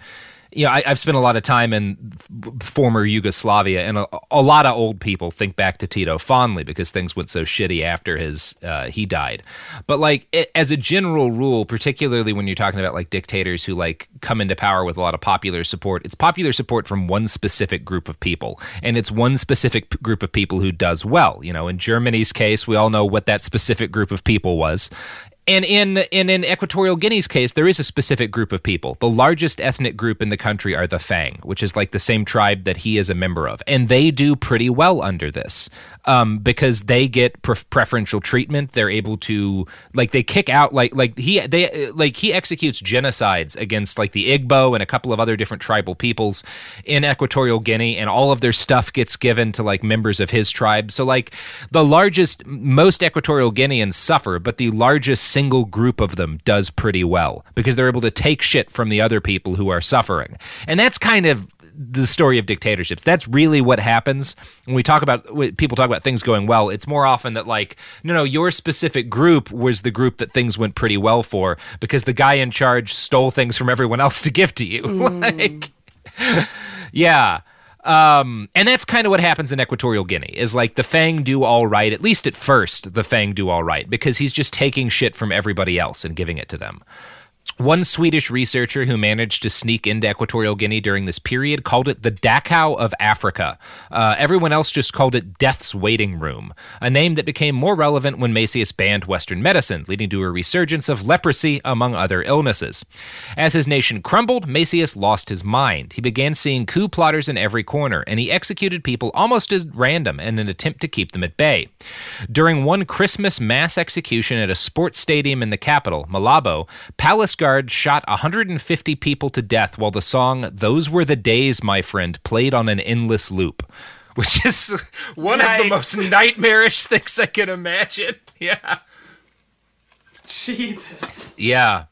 You know, I, I've spent a lot of time in f- former Yugoslavia, and a, a lot of old people think back to Tito fondly because things went so shitty after his uh, he died. But like it, as a general rule, particularly when you're talking about like dictators who like come into power with a lot of popular support, it's popular support from one specific group of people, and it's one specific p- group of people who does well. You know, in Germany's case, we all know what that specific group of people was. And in, in in Equatorial Guinea's case, there is a specific group of people. The largest ethnic group in the country are the Fang, which is like the same tribe that he is a member of. And they do pretty well under this um, because they get pre- preferential treatment. They're able to like they kick out like like he they like he executes genocides against like the Igbo and a couple of other different tribal peoples in Equatorial Guinea. And all of their stuff gets given to like members of his tribe. So like the largest most Equatorial Guineans suffer, but the largest single group of them does pretty well because they're able to take shit from the other people who are suffering. And that's kind of the story of dictatorships. That's really what happens when we talk about when people talk about things going well. It's more often that like, no, no, your specific group was the group that things went pretty well for because the guy in charge stole things from everyone else to give to you. Mm. Like, yeah. Um, and that's kind of what happens in Equatorial Guinea is like the Fang do all right, at least at first, the Fang do all right, because he's just taking shit from everybody else and giving it to them. One Swedish researcher who managed to sneak into Equatorial Guinea during this period called it the Dachau of Africa. Uh, everyone else just called it Death's Waiting Room, a name that became more relevant when Macias banned Western medicine, leading to a resurgence of leprosy, among other illnesses. As his nation crumbled, Macias lost his mind. He began seeing coup plotters in every corner, and he executed people almost at random in an attempt to keep them at bay. During one Christmas mass execution at a sports stadium in the capital, Malabo, palace guards Haggard shot one hundred fifty people to death while the song "Those Were the Days, My Friend" played on an endless loop, which is one Yikes. of the most nightmarish things I can imagine. Yeah. Jesus. Yeah.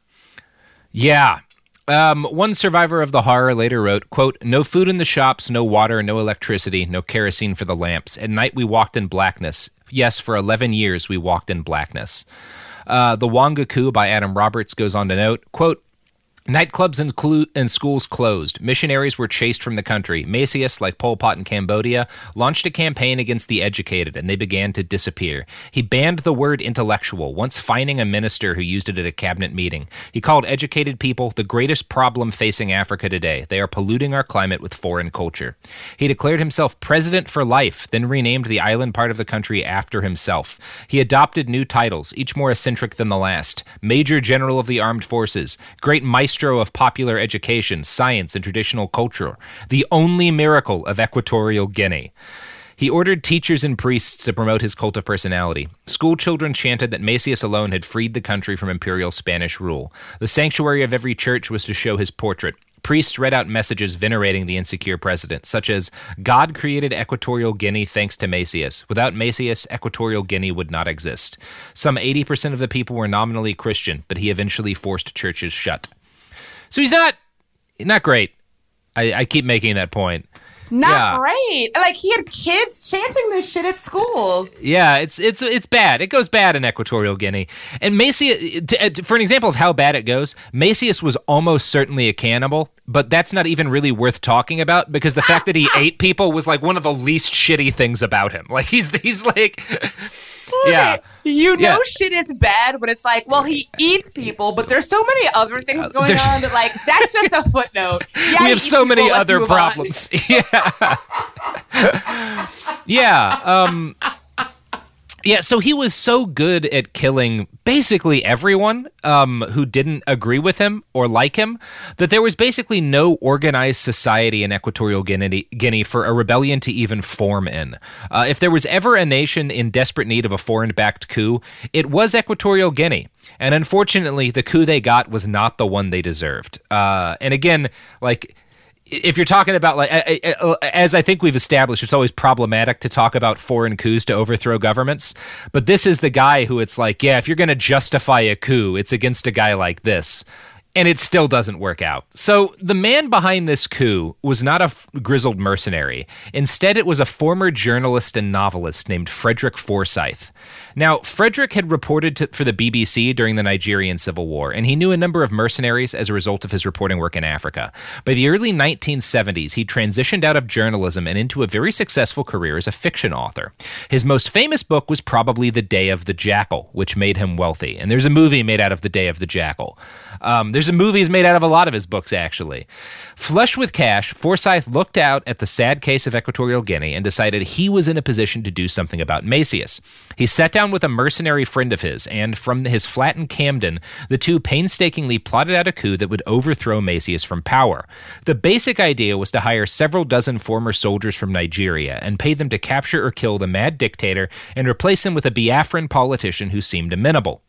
Yeah. Um, one survivor of the horror later wrote, quote, "No food in the shops, no water, no electricity, no kerosene for the lamps. At night we walked in blackness. Yes, for eleven years we walked in blackness." Uh, the Wonga Coup by Adam Roberts goes on to note, quote, "Nightclubs and, clu- and schools closed. Missionaries were chased from the country. Macias, like Pol Pot in Cambodia, launched a campaign against the educated, and they began to disappear. He banned the word intellectual, once fining a minister who used it at a cabinet meeting. He called educated people the greatest problem facing Africa today. They are polluting our climate with foreign culture. He declared himself president for life, then renamed the island part of the country after himself. He adopted new titles, each more eccentric than the last. Major General of the Armed Forces, Great Maestro of popular education, science, and traditional culture, the only miracle of Equatorial Guinea. He ordered teachers and priests to promote his cult of personality. School children chanted that Macias alone had freed the country from imperial Spanish rule. The sanctuary of every church was to show his portrait. Priests read out messages venerating the insecure president, such as, 'God created Equatorial Guinea thanks to Macias. Without Macias, Equatorial Guinea would not exist.' Some eighty percent of the people were nominally Christian, but he eventually forced churches shut." So he's not not great. I, I keep making that point. Not yeah. great. Like, he had kids chanting this shit at school. Yeah, it's it's it's bad. It goes bad in Equatorial Guinea. And Macias, to, to, for an example of how bad it goes, Macias was almost certainly a cannibal, but that's not even really worth talking about because the fact that he ate people was like one of the least shitty things about him. Like, he's he's like... Yeah, you know yeah. shit is bad when it's like, well, he eats people, but there's so many other things going there's... on that, like, that's just a footnote. Yeah, we have so many people, other problems. Yeah, yeah, um, yeah. So he was so good at killing basically everyone um, who didn't agree with him or like him that there was basically no organized society in Equatorial Guinea, Guinea for a rebellion to even form in. Uh, if there was ever a nation in desperate need of a foreign-backed coup, it was Equatorial Guinea. And unfortunately, the coup they got was not the one they deserved. Uh, and again, like... If you're talking about, like, as I think we've established, it's always problematic to talk about foreign coups to overthrow governments. But this is the guy who it's like, yeah, if you're going to justify a coup, it's against a guy like this. And it still doesn't work out. So the man behind this coup was not a f- grizzled mercenary. Instead, it was a former journalist and novelist named Frederick Forsyth. Now, Frederick had reported to, for the B B C during the Nigerian Civil War, and he knew a number of mercenaries as a result of his reporting work in Africa. By the early nineteen seventies, he transitioned out of journalism and into a very successful career as a fiction author. His most famous book was probably The Day of the Jackal, which made him wealthy. And there's a movie made out of The Day of the Jackal. Um, there's a movie made out of a lot of his books, actually. Flush with cash, Forsyth looked out at the sad case of Equatorial Guinea and decided he was in a position to do something about Macias. He sat down with a mercenary friend of his, and from his flat in Camden, the two painstakingly plotted out a coup that would overthrow Macias from power. The basic idea was to hire several dozen former soldiers from Nigeria and pay them to capture or kill the mad dictator and replace him with a Biafran politician who seemed amenable.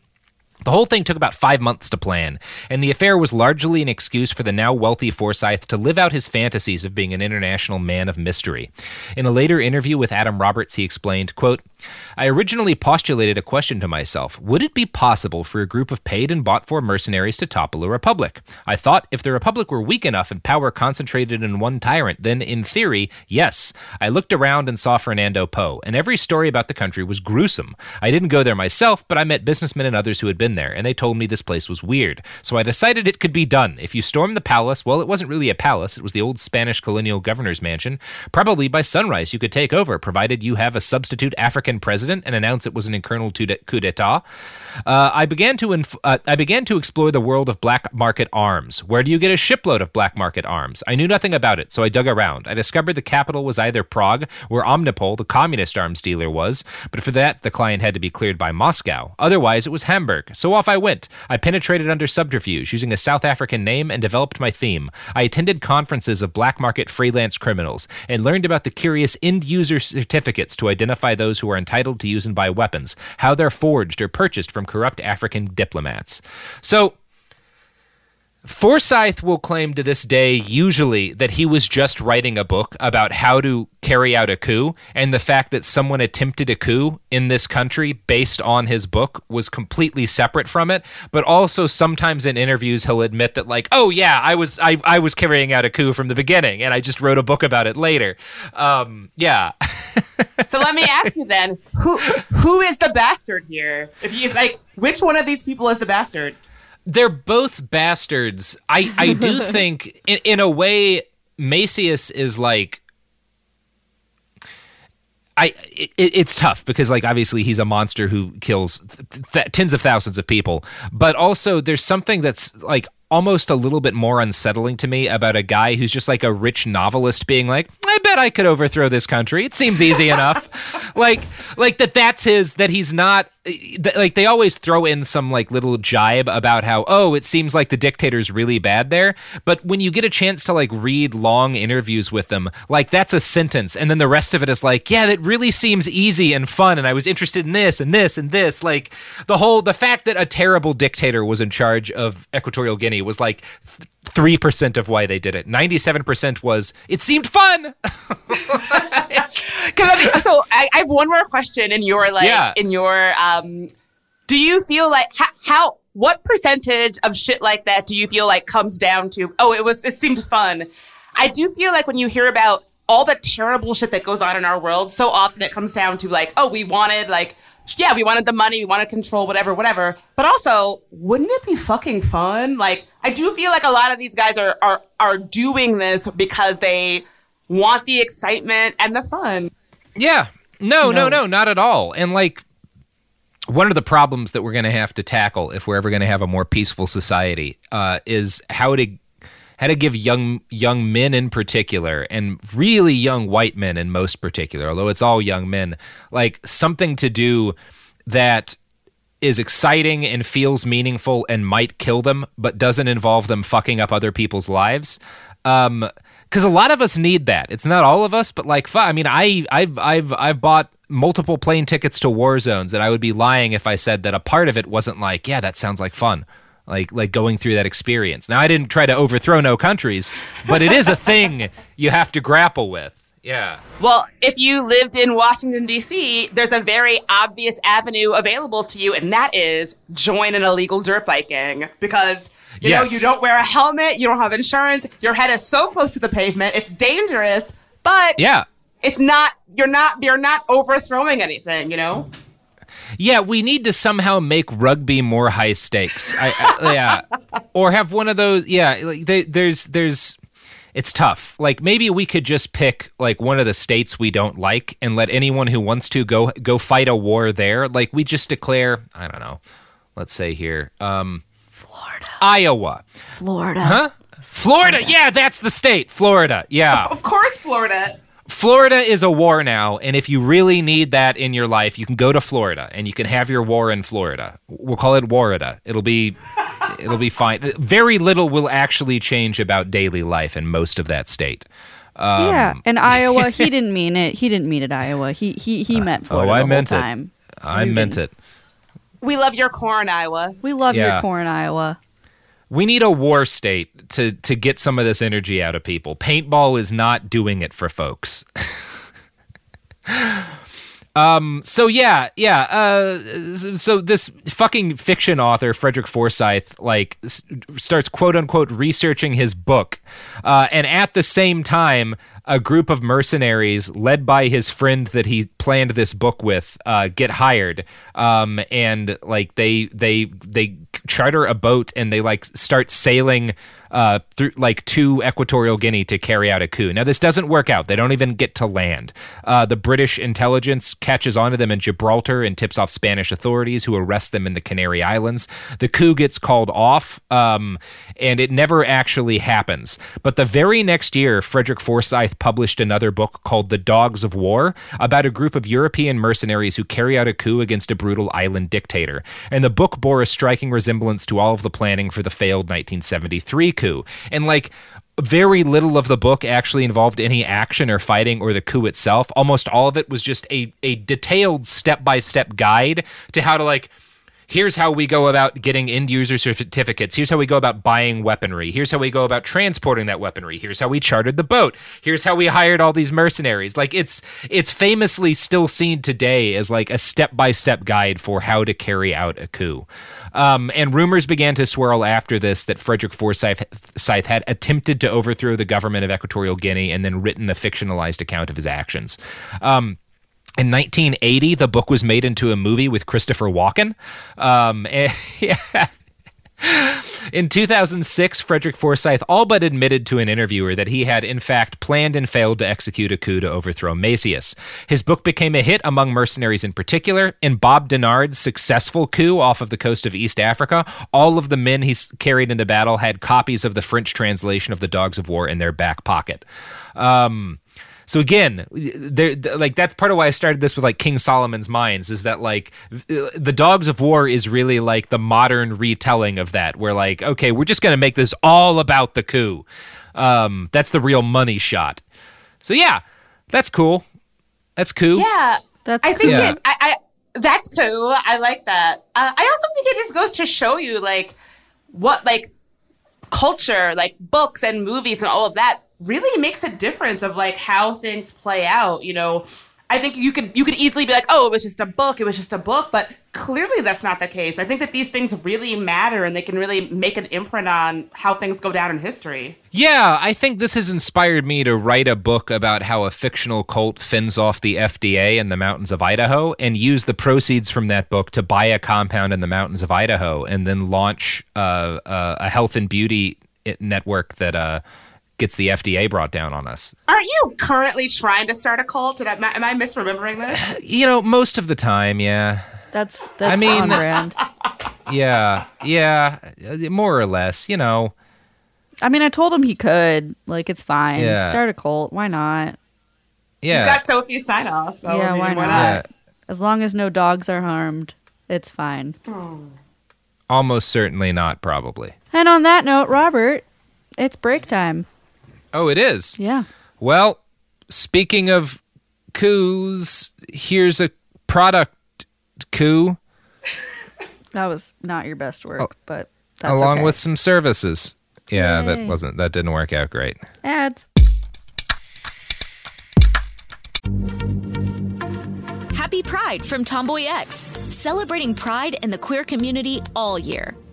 The whole thing took about five months to plan, and the affair was largely an excuse for the now wealthy Forsyth to live out his fantasies of being an international man of mystery. In a later interview with Adam Roberts, he explained, quote, "I originally postulated a question to myself. Would it be possible for a group of paid and bought-for mercenaries to topple a republic? I thought if the republic were weak enough and power concentrated in one tyrant, then in theory, yes. I looked around and saw Fernando Po, and every story about the country was gruesome. I didn't go there myself, but I met businessmen and others who had been there, and they told me this place was weird. So I decided it could be done. If you storm the palace, well, it wasn't really a palace. It was the old Spanish colonial governor's mansion. Probably by sunrise you could take over, provided you have a substitute African president and announce it was an internal coup d'etat. Uh, I began to inf- uh, I began to explore the world of black market arms. Where do you get a shipload of black market arms? I knew nothing about it, so I dug around. I discovered the capital was either Prague, where Omnipol, the communist arms dealer, was, but for that the client had to be cleared by Moscow. Otherwise, it was Hamburg. So off I went. I penetrated under subterfuge, using a South African name, and developed my theme. I attended conferences of black market freelance criminals, and learned about the curious end-user certificates to identify those who are entitled to use and buy weapons, how they're forged or purchased from corrupt African diplomats." So Forsyth will claim to this day usually that he was just writing a book about how to carry out a coup, and the fact that someone attempted a coup in this country based on his book was completely separate from it. But also sometimes in interviews he'll admit that, like, oh yeah, I was I, I was carrying out a coup from the beginning and I just wrote a book about it later. Um, yeah. So let me ask you then, who who is the bastard here? If you like, which one of these people is the bastard? They're both bastards. I, I do think, in, in a way, Macias is like... I it, It's tough, because, like, obviously he's a monster who kills th- th- tens of thousands of people. But also there's something that's, like, almost a little bit more unsettling to me about a guy who's just, like, a rich novelist being like, I bet I could overthrow this country. It seems easy enough. Like, like that that's his, that he's not... Like, they always throw in some, like, little jibe about how, oh, it seems like the dictator's really bad there. But when you get a chance to, like, read long interviews with them, like, that's a sentence. And then the rest of it is like, yeah, that really seems easy and fun. And I was interested in this and this and this. Like, the whole, the fact that a terrible dictator was in charge of Equatorial Guinea was like th- three percent of why they did it. ninety-seven percent was, it seemed fun. I mean, so I, I have one more question in your, like, yeah. in your, um, do you feel like, ha- how, what percentage of shit like that do you feel like comes down to, oh, it was, it seemed fun. I do feel like when you hear about all the terrible shit that goes on in our world, so often it comes down to like, oh, we wanted like, yeah, we wanted the money, we wanted control, whatever, whatever. But also, wouldn't it be fucking fun? Like, I do feel like a lot of these guys are are are doing this because they want the excitement and the fun. Yeah. No, no, no, no not at all. And like, one of the problems that we're going to have to tackle if we're ever going to have a more peaceful society uh, is how to how to give young young men in particular, and really young white men in most particular, although it's all young men, like something to do that is exciting and feels meaningful and might kill them, but doesn't involve them fucking up other people's lives. Um, because a lot of us need that. It's not all of us, but like, fuck, I mean, I, I've, I've, I've bought multiple plane tickets to war zones, and I would be lying if I said that a part of it wasn't like, yeah, that sounds like fun. Like like going through that experience. Now, I didn't try to overthrow no countries, but it is a thing you have to grapple with. Yeah. Well, if you lived in Washington, D C, there's a very obvious avenue available to you, and that is join an illegal dirt biking. Because, you yes. know, you don't wear a helmet, you don't have insurance, your head is so close to the pavement, it's dangerous, but yeah. it's not, you're not, you're not overthrowing anything, you know? Yeah, we need to somehow make rugby more high stakes. I, I, yeah, or have one of those. Yeah, like they, there's, there's, it's tough. Like maybe we could just pick like one of the states we don't like and let anyone who wants to go go fight a war there. Like we just declare, I don't know. Let's say here, um, Florida, Iowa, Florida, huh? Florida. Florida. Yeah, that's the state, Florida. Yeah, of course, Florida. Florida is a war now, and if you really need that in your life, you can go to Florida and you can have your war in Florida. We'll call it Warida. It'll be, it'll be fine. Very little will actually change about daily life in most of that state. Um, yeah, and Iowa, he didn't mean it. He didn't mean it, Iowa. He he he meant Florida. Uh, oh, I the meant whole time. it. I you meant didn't. it. We love your corn, Iowa. We love yeah. your corn, Iowa. We need a war state to to get some of this energy out of people. Paintball is not doing it for folks. um. So yeah, yeah. Uh. So this fucking fiction author, Frederick Forsyth, like s- starts quote unquote researching his book, uh, and at the same time, a group of mercenaries led by his friend that he planned this book with uh, get hired. Um, and like they, they, they charter a boat and they like start sailing uh, through like to Equatorial Guinea to carry out a coup. Now this doesn't work out. They don't even get to land. Uh, the British intelligence catches onto them in Gibraltar and tips off Spanish authorities, who arrest them in the Canary Islands. The coup gets called off um, and it never actually happens. But the very next year, Frederick Forsyth published another book called The Dogs of War, about a group of European mercenaries who carry out a coup against a brutal island dictator. And the book bore a striking resemblance to all of the planning for the failed nineteen seventy-three coup. And like, very little of the book actually involved any action or fighting or the coup itself. Almost all of it was just a, a detailed step-by-step guide to how to like, here's how we go about getting end user certificates. Here's how we go about buying weaponry. Here's how we go about transporting that weaponry. Here's how we chartered the boat. Here's how we hired all these mercenaries. Like it's it's famously still seen today as like a step-by-step guide for how to carry out a coup. Um, and rumors began to swirl after this that Frederick Forsyth had attempted to overthrow the government of Equatorial Guinea and then written a fictionalized account of his actions. Um, in nineteen eighty, the book was made into a movie with Christopher Walken. Um, and, yeah. In two thousand six, Frederick Forsyth all but admitted to an interviewer that he had, in fact, planned and failed to execute a coup to overthrow Macias. His book became a hit among mercenaries in particular. In Bob Denard's successful coup off of the coast of East Africa, all of the men he carried into battle had copies of the French translation of The Dogs of War in their back pocket. Um... So again, there, like that's part of why I started this with like King Solomon's Mines, is that like The Dogs of War is really like the modern retelling of that. Where like, okay, we're just going to make this all about the coup. Um, that's the real money shot. So yeah, that's cool. That's cool. Yeah, that's I think yeah. It, I, I, that's cool. I like that. Uh, I also think it just goes to show you like what like culture, like books and movies and all of that, really makes a difference of like how things play out. You know, I think you could you could easily be like, oh, it was just a book, it was just a book, but clearly that's not the case. I think that these things really matter and they can really make an imprint on how things go down in history. Yeah, I think this has inspired me to write a book about how a fictional cult fends off the F D A in the mountains of Idaho and use the proceeds from that book to buy a compound in the mountains of Idaho and then launch uh, uh, a health and beauty network that uh gets the F D A brought down on us. Aren't you currently trying to start a cult? Am I, am I misremembering this? You know, most of the time, yeah. That's, that's I mean, on brand. Yeah, yeah, more or less, you know. I mean, I told him he could. Like, it's fine. Yeah. Start a cult. Why not? Yeah. You got Sophie's sign-off. So yeah, I mean, why not? Why not? Yeah. As long as no dogs are harmed, it's fine. Mm. Almost certainly not, probably. And on that note, Robert, it's break time. Oh, it is? Yeah. Well, speaking of coups, here's a product coup. That was not your best work, oh, but that's along okay. with some services. Yeah, Yay. that wasn't that didn't work out great. Ads. Happy Pride from Tomboy X, celebrating pride in the queer community all year.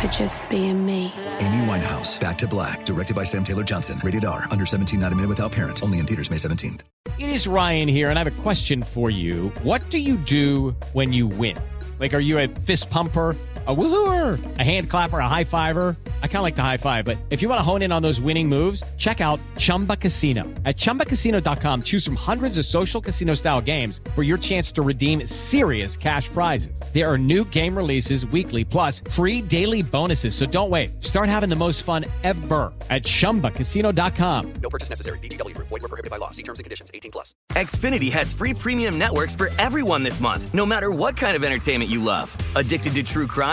for just being me. Amy Winehouse, Back to Black, directed by Sam Taylor Johnson. Rated R, under seventeen, not a minute without parent. Only in theaters May seventeenth. It is Ryan here, and I have a question for you. What do you do when you win? Like, are you a fist pumper? A woohooer, a hand clapper, a high fiver. I kind of like the high five, but if you want to hone in on those winning moves, check out Chumba Casino. At chumba casino dot com, choose from hundreds of social casino style games for your chance to redeem serious cash prizes. There are new game releases weekly, plus free daily bonuses. So don't wait. Start having the most fun ever at chumba casino dot com. No purchase necessary. V G W Group. Void where prohibited by law. See terms and conditions. eighteen plus. Xfinity has free premium networks for everyone this month, no matter what kind of entertainment you love. Addicted to true crime?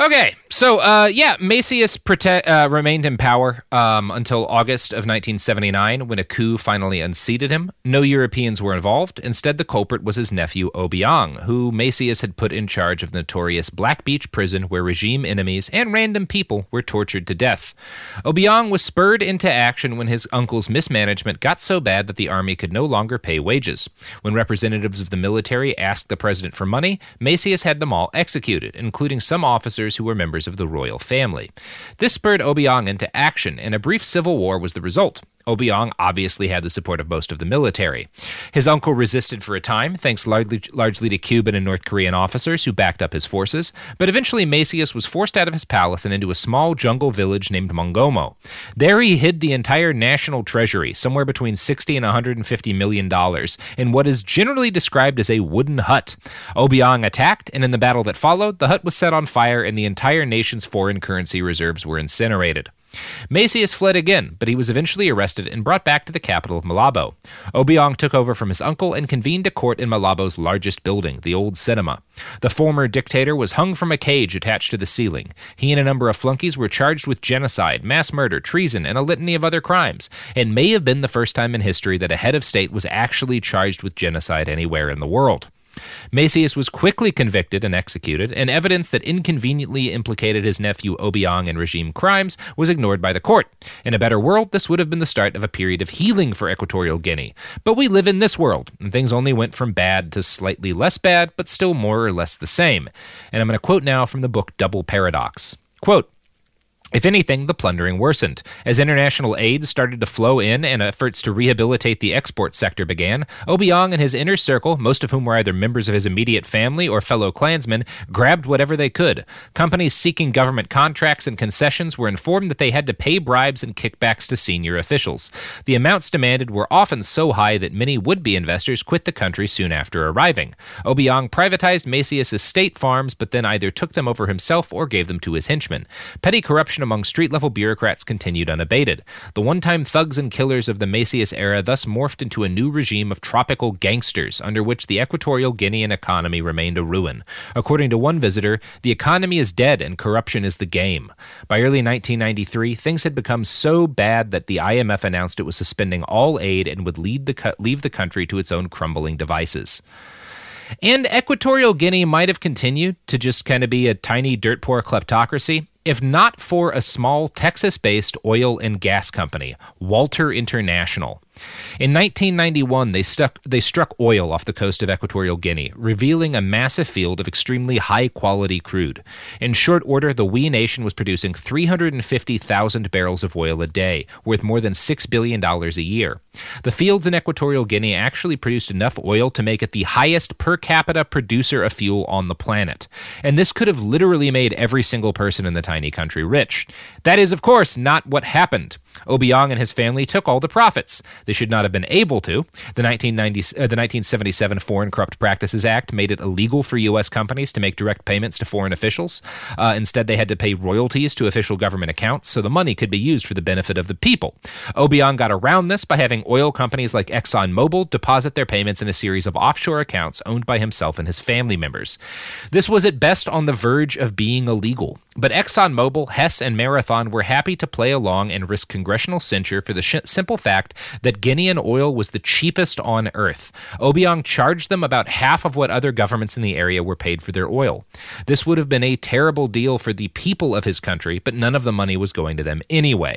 Okay, so uh, yeah, Macias prote- uh, remained in power um, until August of nineteen seventy-nine, when a coup finally unseated him. No Europeans were involved. Instead, the culprit was his nephew Obiang, who Macias had put in charge of the notorious Black Beach prison, where regime enemies and random people were tortured to death. Obiang was spurred into action when his uncle's mismanagement got so bad that the army could no longer pay wages. When representatives of the military asked the president for money, Macias had them all executed, including some officers who were members of the royal family. This spurred Obiang into action, and a brief civil war was the result. Obiang obviously had the support of most of the military. His uncle resisted for a time, thanks largely, largely to Cuban and North Korean officers who backed up his forces, but eventually Macias was forced out of his palace and into a small jungle village named Mongomo. There he hid the entire national treasury, somewhere between sixty and one hundred fifty million dollars, in what is generally described as a wooden hut. Obiang attacked, and in the battle that followed, the hut was set on fire and the entire nation's foreign currency reserves were incinerated. Macias fled again, but he was eventually arrested and brought back to the capital of Malabo. Obiang took over from his uncle and convened a court in Malabo's largest building, the Old Cinema. The former dictator was hung from a cage attached to the ceiling. He and a number of flunkies were charged with genocide, mass murder, treason, and a litany of other crimes, and may have been the first time in history that a head of state was actually charged with genocide anywhere in the world. Macias was quickly convicted and executed, and evidence that inconveniently implicated his nephew Obiang in regime crimes was ignored by the court. In a better world, this would have been the start of a period of healing for Equatorial Guinea. But we live in this world, and things only went from bad to slightly less bad, but still more or less the same. And I'm going to quote now from the book Double Paradox. Quote, "If anything, the plundering worsened. As international aid started to flow in and efforts to rehabilitate the export sector began, Obiang and his inner circle, most of whom were either members of his immediate family or fellow clansmen, grabbed whatever they could. Companies seeking government contracts and concessions were informed that they had to pay bribes and kickbacks to senior officials. The amounts demanded were often so high that many would-be investors quit the country soon after arriving. Obiang privatized Macias' state farms, but then either took them over himself or gave them to his henchmen. Petty corruption among street-level bureaucrats continued unabated. The one-time thugs and killers of the Macias era thus morphed into a new regime of tropical gangsters, under which the Equatorial Guinean economy remained a ruin. According to one visitor, the economy is dead and corruption is the game. By early nineteen ninety-three, things had become so bad that the I M F announced it was suspending all aid and would lead the co- leave the country to its own crumbling devices." And Equatorial Guinea might have continued to just kind of be a tiny, dirt-poor kleptocracy, if not for a small Texas-based oil and gas company, Walter International. In nineteen ninety-one, they, stuck, they struck oil off the coast of Equatorial Guinea, revealing a massive field of extremely high-quality crude. In short order, the Wee Nation was producing three hundred fifty thousand barrels of oil a day, worth more than six billion dollars a year. The fields in Equatorial Guinea actually produced enough oil to make it the highest per capita producer of fuel on the planet. And this could have literally made every single person in the tiny country rich. That is, of course, not what happened. Obiang and his family took all the profits. They should not have been able to. The, nineteen ninety, uh, the nineteen seventy-seven Foreign Corrupt Practices Act made it illegal for U S companies to make direct payments to foreign officials. Uh, instead, they had to pay royalties to official government accounts so the money could be used for the benefit of the people. Obiang got around this by having oil companies like ExxonMobil deposit their payments in a series of offshore accounts owned by himself and his family members. This was at best on the verge of being illegal. But ExxonMobil, Hess, and Marathon were happy to play along and risk congressional censure for the sh- simple fact that Guinean oil was the cheapest on earth. Obiang charged them about half of what other governments in the area were paid for their oil. This would have been a terrible deal for the people of his country, but none of the money was going to them anyway.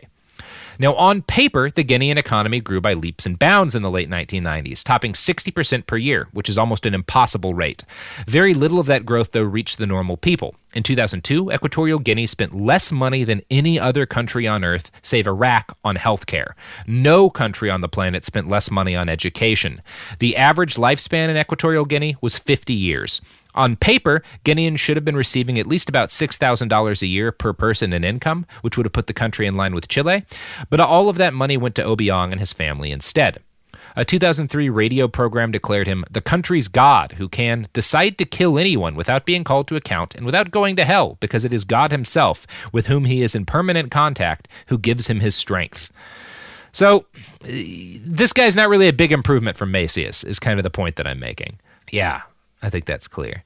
Now, on paper, the Guinean economy grew by leaps and bounds in the late nineteen nineties, topping sixty percent per year, which is almost an impossible rate. Very little of that growth, though, reached the normal people. In two thousand two, Equatorial Guinea spent less money than any other country on Earth, save Iraq, on healthcare. No country on the planet spent less money on education. The average lifespan in Equatorial Guinea was fifty years. On paper, Guineans should have been receiving at least about six thousand dollars a year per person in income, which would have put the country in line with Chile, but all of that money went to Obiang and his family instead. A two thousand three radio program declared him the country's god who can decide to kill anyone without being called to account and without going to hell because it is God himself with whom he is in permanent contact who gives him his strength. So this guy's not really a big improvement from Macias is kind of the point that I'm making. Yeah. I think that's clear.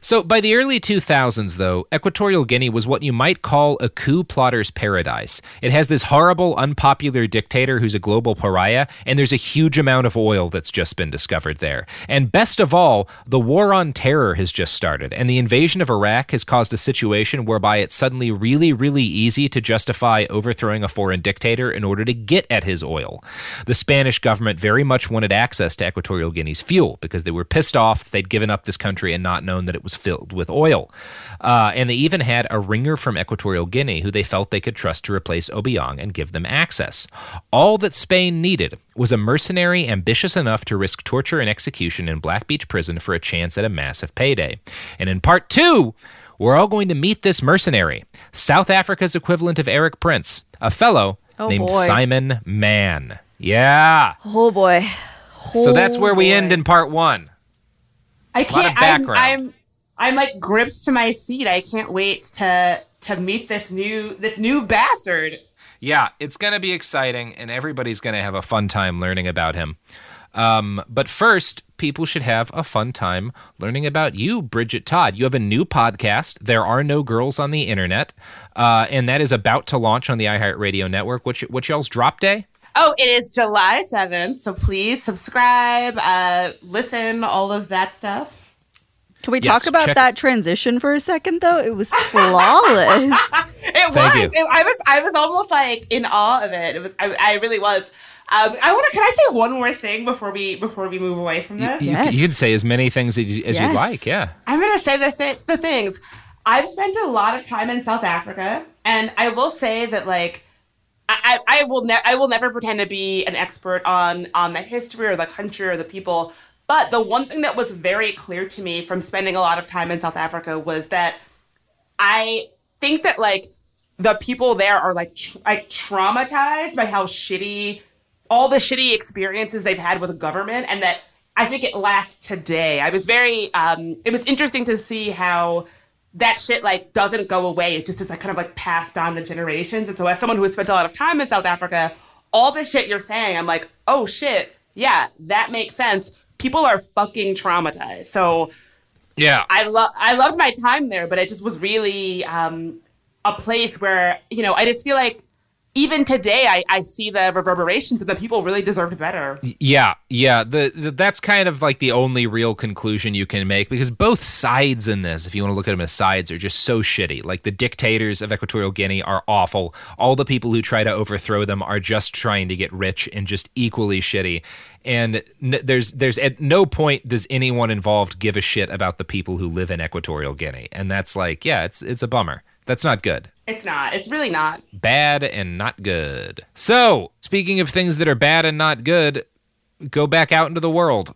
So by the early two thousands, though, Equatorial Guinea was what you might call a coup plotter's paradise. It has this horrible, unpopular dictator who's a global pariah, and there's a huge amount of oil that's just been discovered there. And best of all, the war on terror has just started, and the invasion of Iraq has caused a situation whereby it's suddenly really, really easy to justify overthrowing a foreign dictator in order to get at his oil. The Spanish government very much wanted access to Equatorial Guinea's fuel because they were pissed off they'd given up this country and not known that it was filled with oil. Uh, and they even had a ringer from Equatorial Guinea who they felt they could trust to replace Obiang and give them access. All that Spain needed was a mercenary ambitious enough to risk torture and execution in Black Beach prison for a chance at a massive payday. And in part two, we're all going to meet this mercenary, South Africa's equivalent of Eric Prince, a fellow oh named boy. Simon Mann. Yeah. Oh, boy. Oh so that's where boy. we end in part one. I can't. A lot of background. I'm, I'm- I'm like gripped to my seat. I can't wait to to meet this new this new bastard. Yeah, it's going to be exciting, and everybody's going to have a fun time learning about him. Um, but first, people should have a fun time learning about you, Bridget Todd. You have a new podcast, There Are No Girls on the Internet, uh, and that is about to launch on the iHeartRadio network. What's, what's y'all's drop day? Oh, it is July seventh, so please subscribe, uh, listen, all of that stuff. Can we yes, talk about check. that transition for a second, though? It was flawless. It was. It, I was. I was almost like in awe of it. It was. I, I really was. Um, I want to. Can I say one more thing before we before we move away from this? You, yes. you, you'd say as many things as you as yes. you'd like. Yeah. I'm going to say the the things. I've spent a lot of time in South Africa, and I will say that like I, I will never I will never pretend to be an expert on on the history or the country or the people. But the one thing that was very clear to me from spending a lot of time in South Africa was that I think that like the people there are like tr- like traumatized by how shitty all the shitty experiences they've had with government, and that I think it lasts today. I was very um, it was interesting to see how that shit like doesn't go away. It just is like kind of like passed on to generations. And so as someone who has spent a lot of time in South Africa, all the shit you're saying, I'm like, oh shit, yeah, that makes sense. People are fucking traumatized. So yeah, I love I loved my time there, but it just was really um, a place where, you know, I just feel like even today I, I see the reverberations and the people really deserved better. Yeah, yeah. The, the that's kind of like the only real conclusion you can make, because both sides in this, if you want to look at them as sides, are just so shitty. Like the dictators of Equatorial Guinea are awful. All the people who try to overthrow them are just trying to get rich and just equally shitty. And there's there's at no point does anyone involved give a shit about the people who live in Equatorial Guinea. And that's like, yeah, it's it's a bummer. That's not good. It's not. It's really not. Bad and not good. So, speaking of things that are bad and not good, go back out into the world.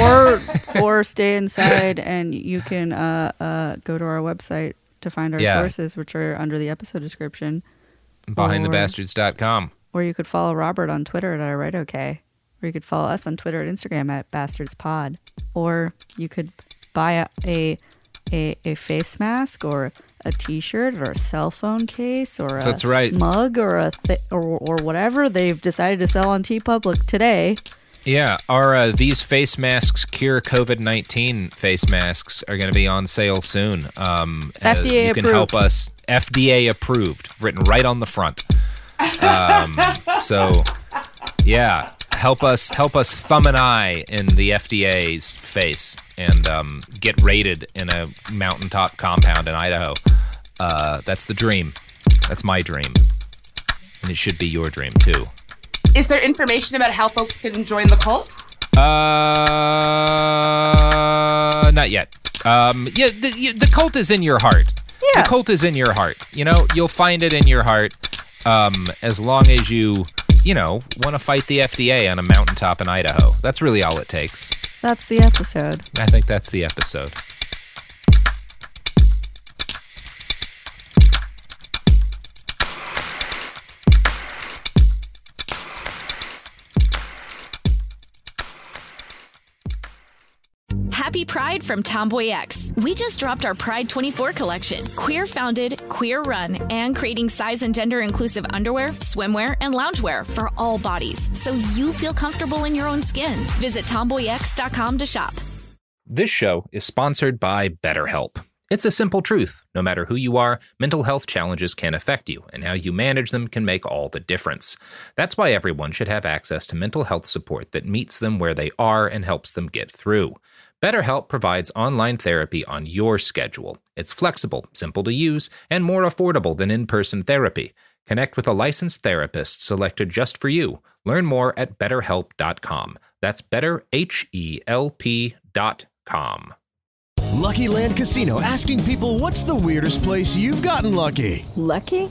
or or stay inside, and you can uh, uh, go to our website to find our yeah. sources, which are under the episode description. behind the bastards dot com. Or you could follow Robert on Twitter at I Write Okay. Or you could follow us on Twitter and Instagram at BastardsPod. Or you could buy a a, a face mask or a T-shirt or a cell phone case or a That's right. mug or a thi- or or whatever they've decided to sell on TeePublic today. Yeah, our uh, These Face Masks Cure COVID nineteen face masks are going to be on sale soon. Um, F D A approved. You can help us. F D A approved, written right on the front. Um, so, yeah. Help us, help us thumb an eye in the F D A's face and um, get raided in a mountaintop compound in Idaho. Uh, that's the dream. That's my dream. And it should be your dream, too. Is there information about how folks can join the cult? Uh, not yet. Um, yeah, the, you, the cult is in your heart. Yeah. The cult is in your heart. You know, you'll find it in your heart um, as long as you... you know, want to fight the F D A on a mountaintop in Idaho. That's really all it takes. That's the episode. I think that's the episode. Happy Pride from Tomboy X. We just dropped our Pride twenty-four collection. Queer founded, queer run, and creating size and gender inclusive underwear, swimwear, and loungewear for all bodies, so you feel comfortable in your own skin. Visit tomboy x dot com to shop. This show is sponsored by BetterHelp. It's a simple truth. No matter who you are, mental health challenges can affect you, and how you manage them can make all the difference. That's why everyone should have access to mental health support that meets them where they are and helps them get through. BetterHelp provides online therapy on your schedule. It's flexible, simple to use, and more affordable than in-person therapy. Connect with a licensed therapist selected just for you. Learn more at better help dot com. That's better, H E L P dot com. Lucky Land Casino, asking people, what's the weirdest place you've gotten lucky? Lucky?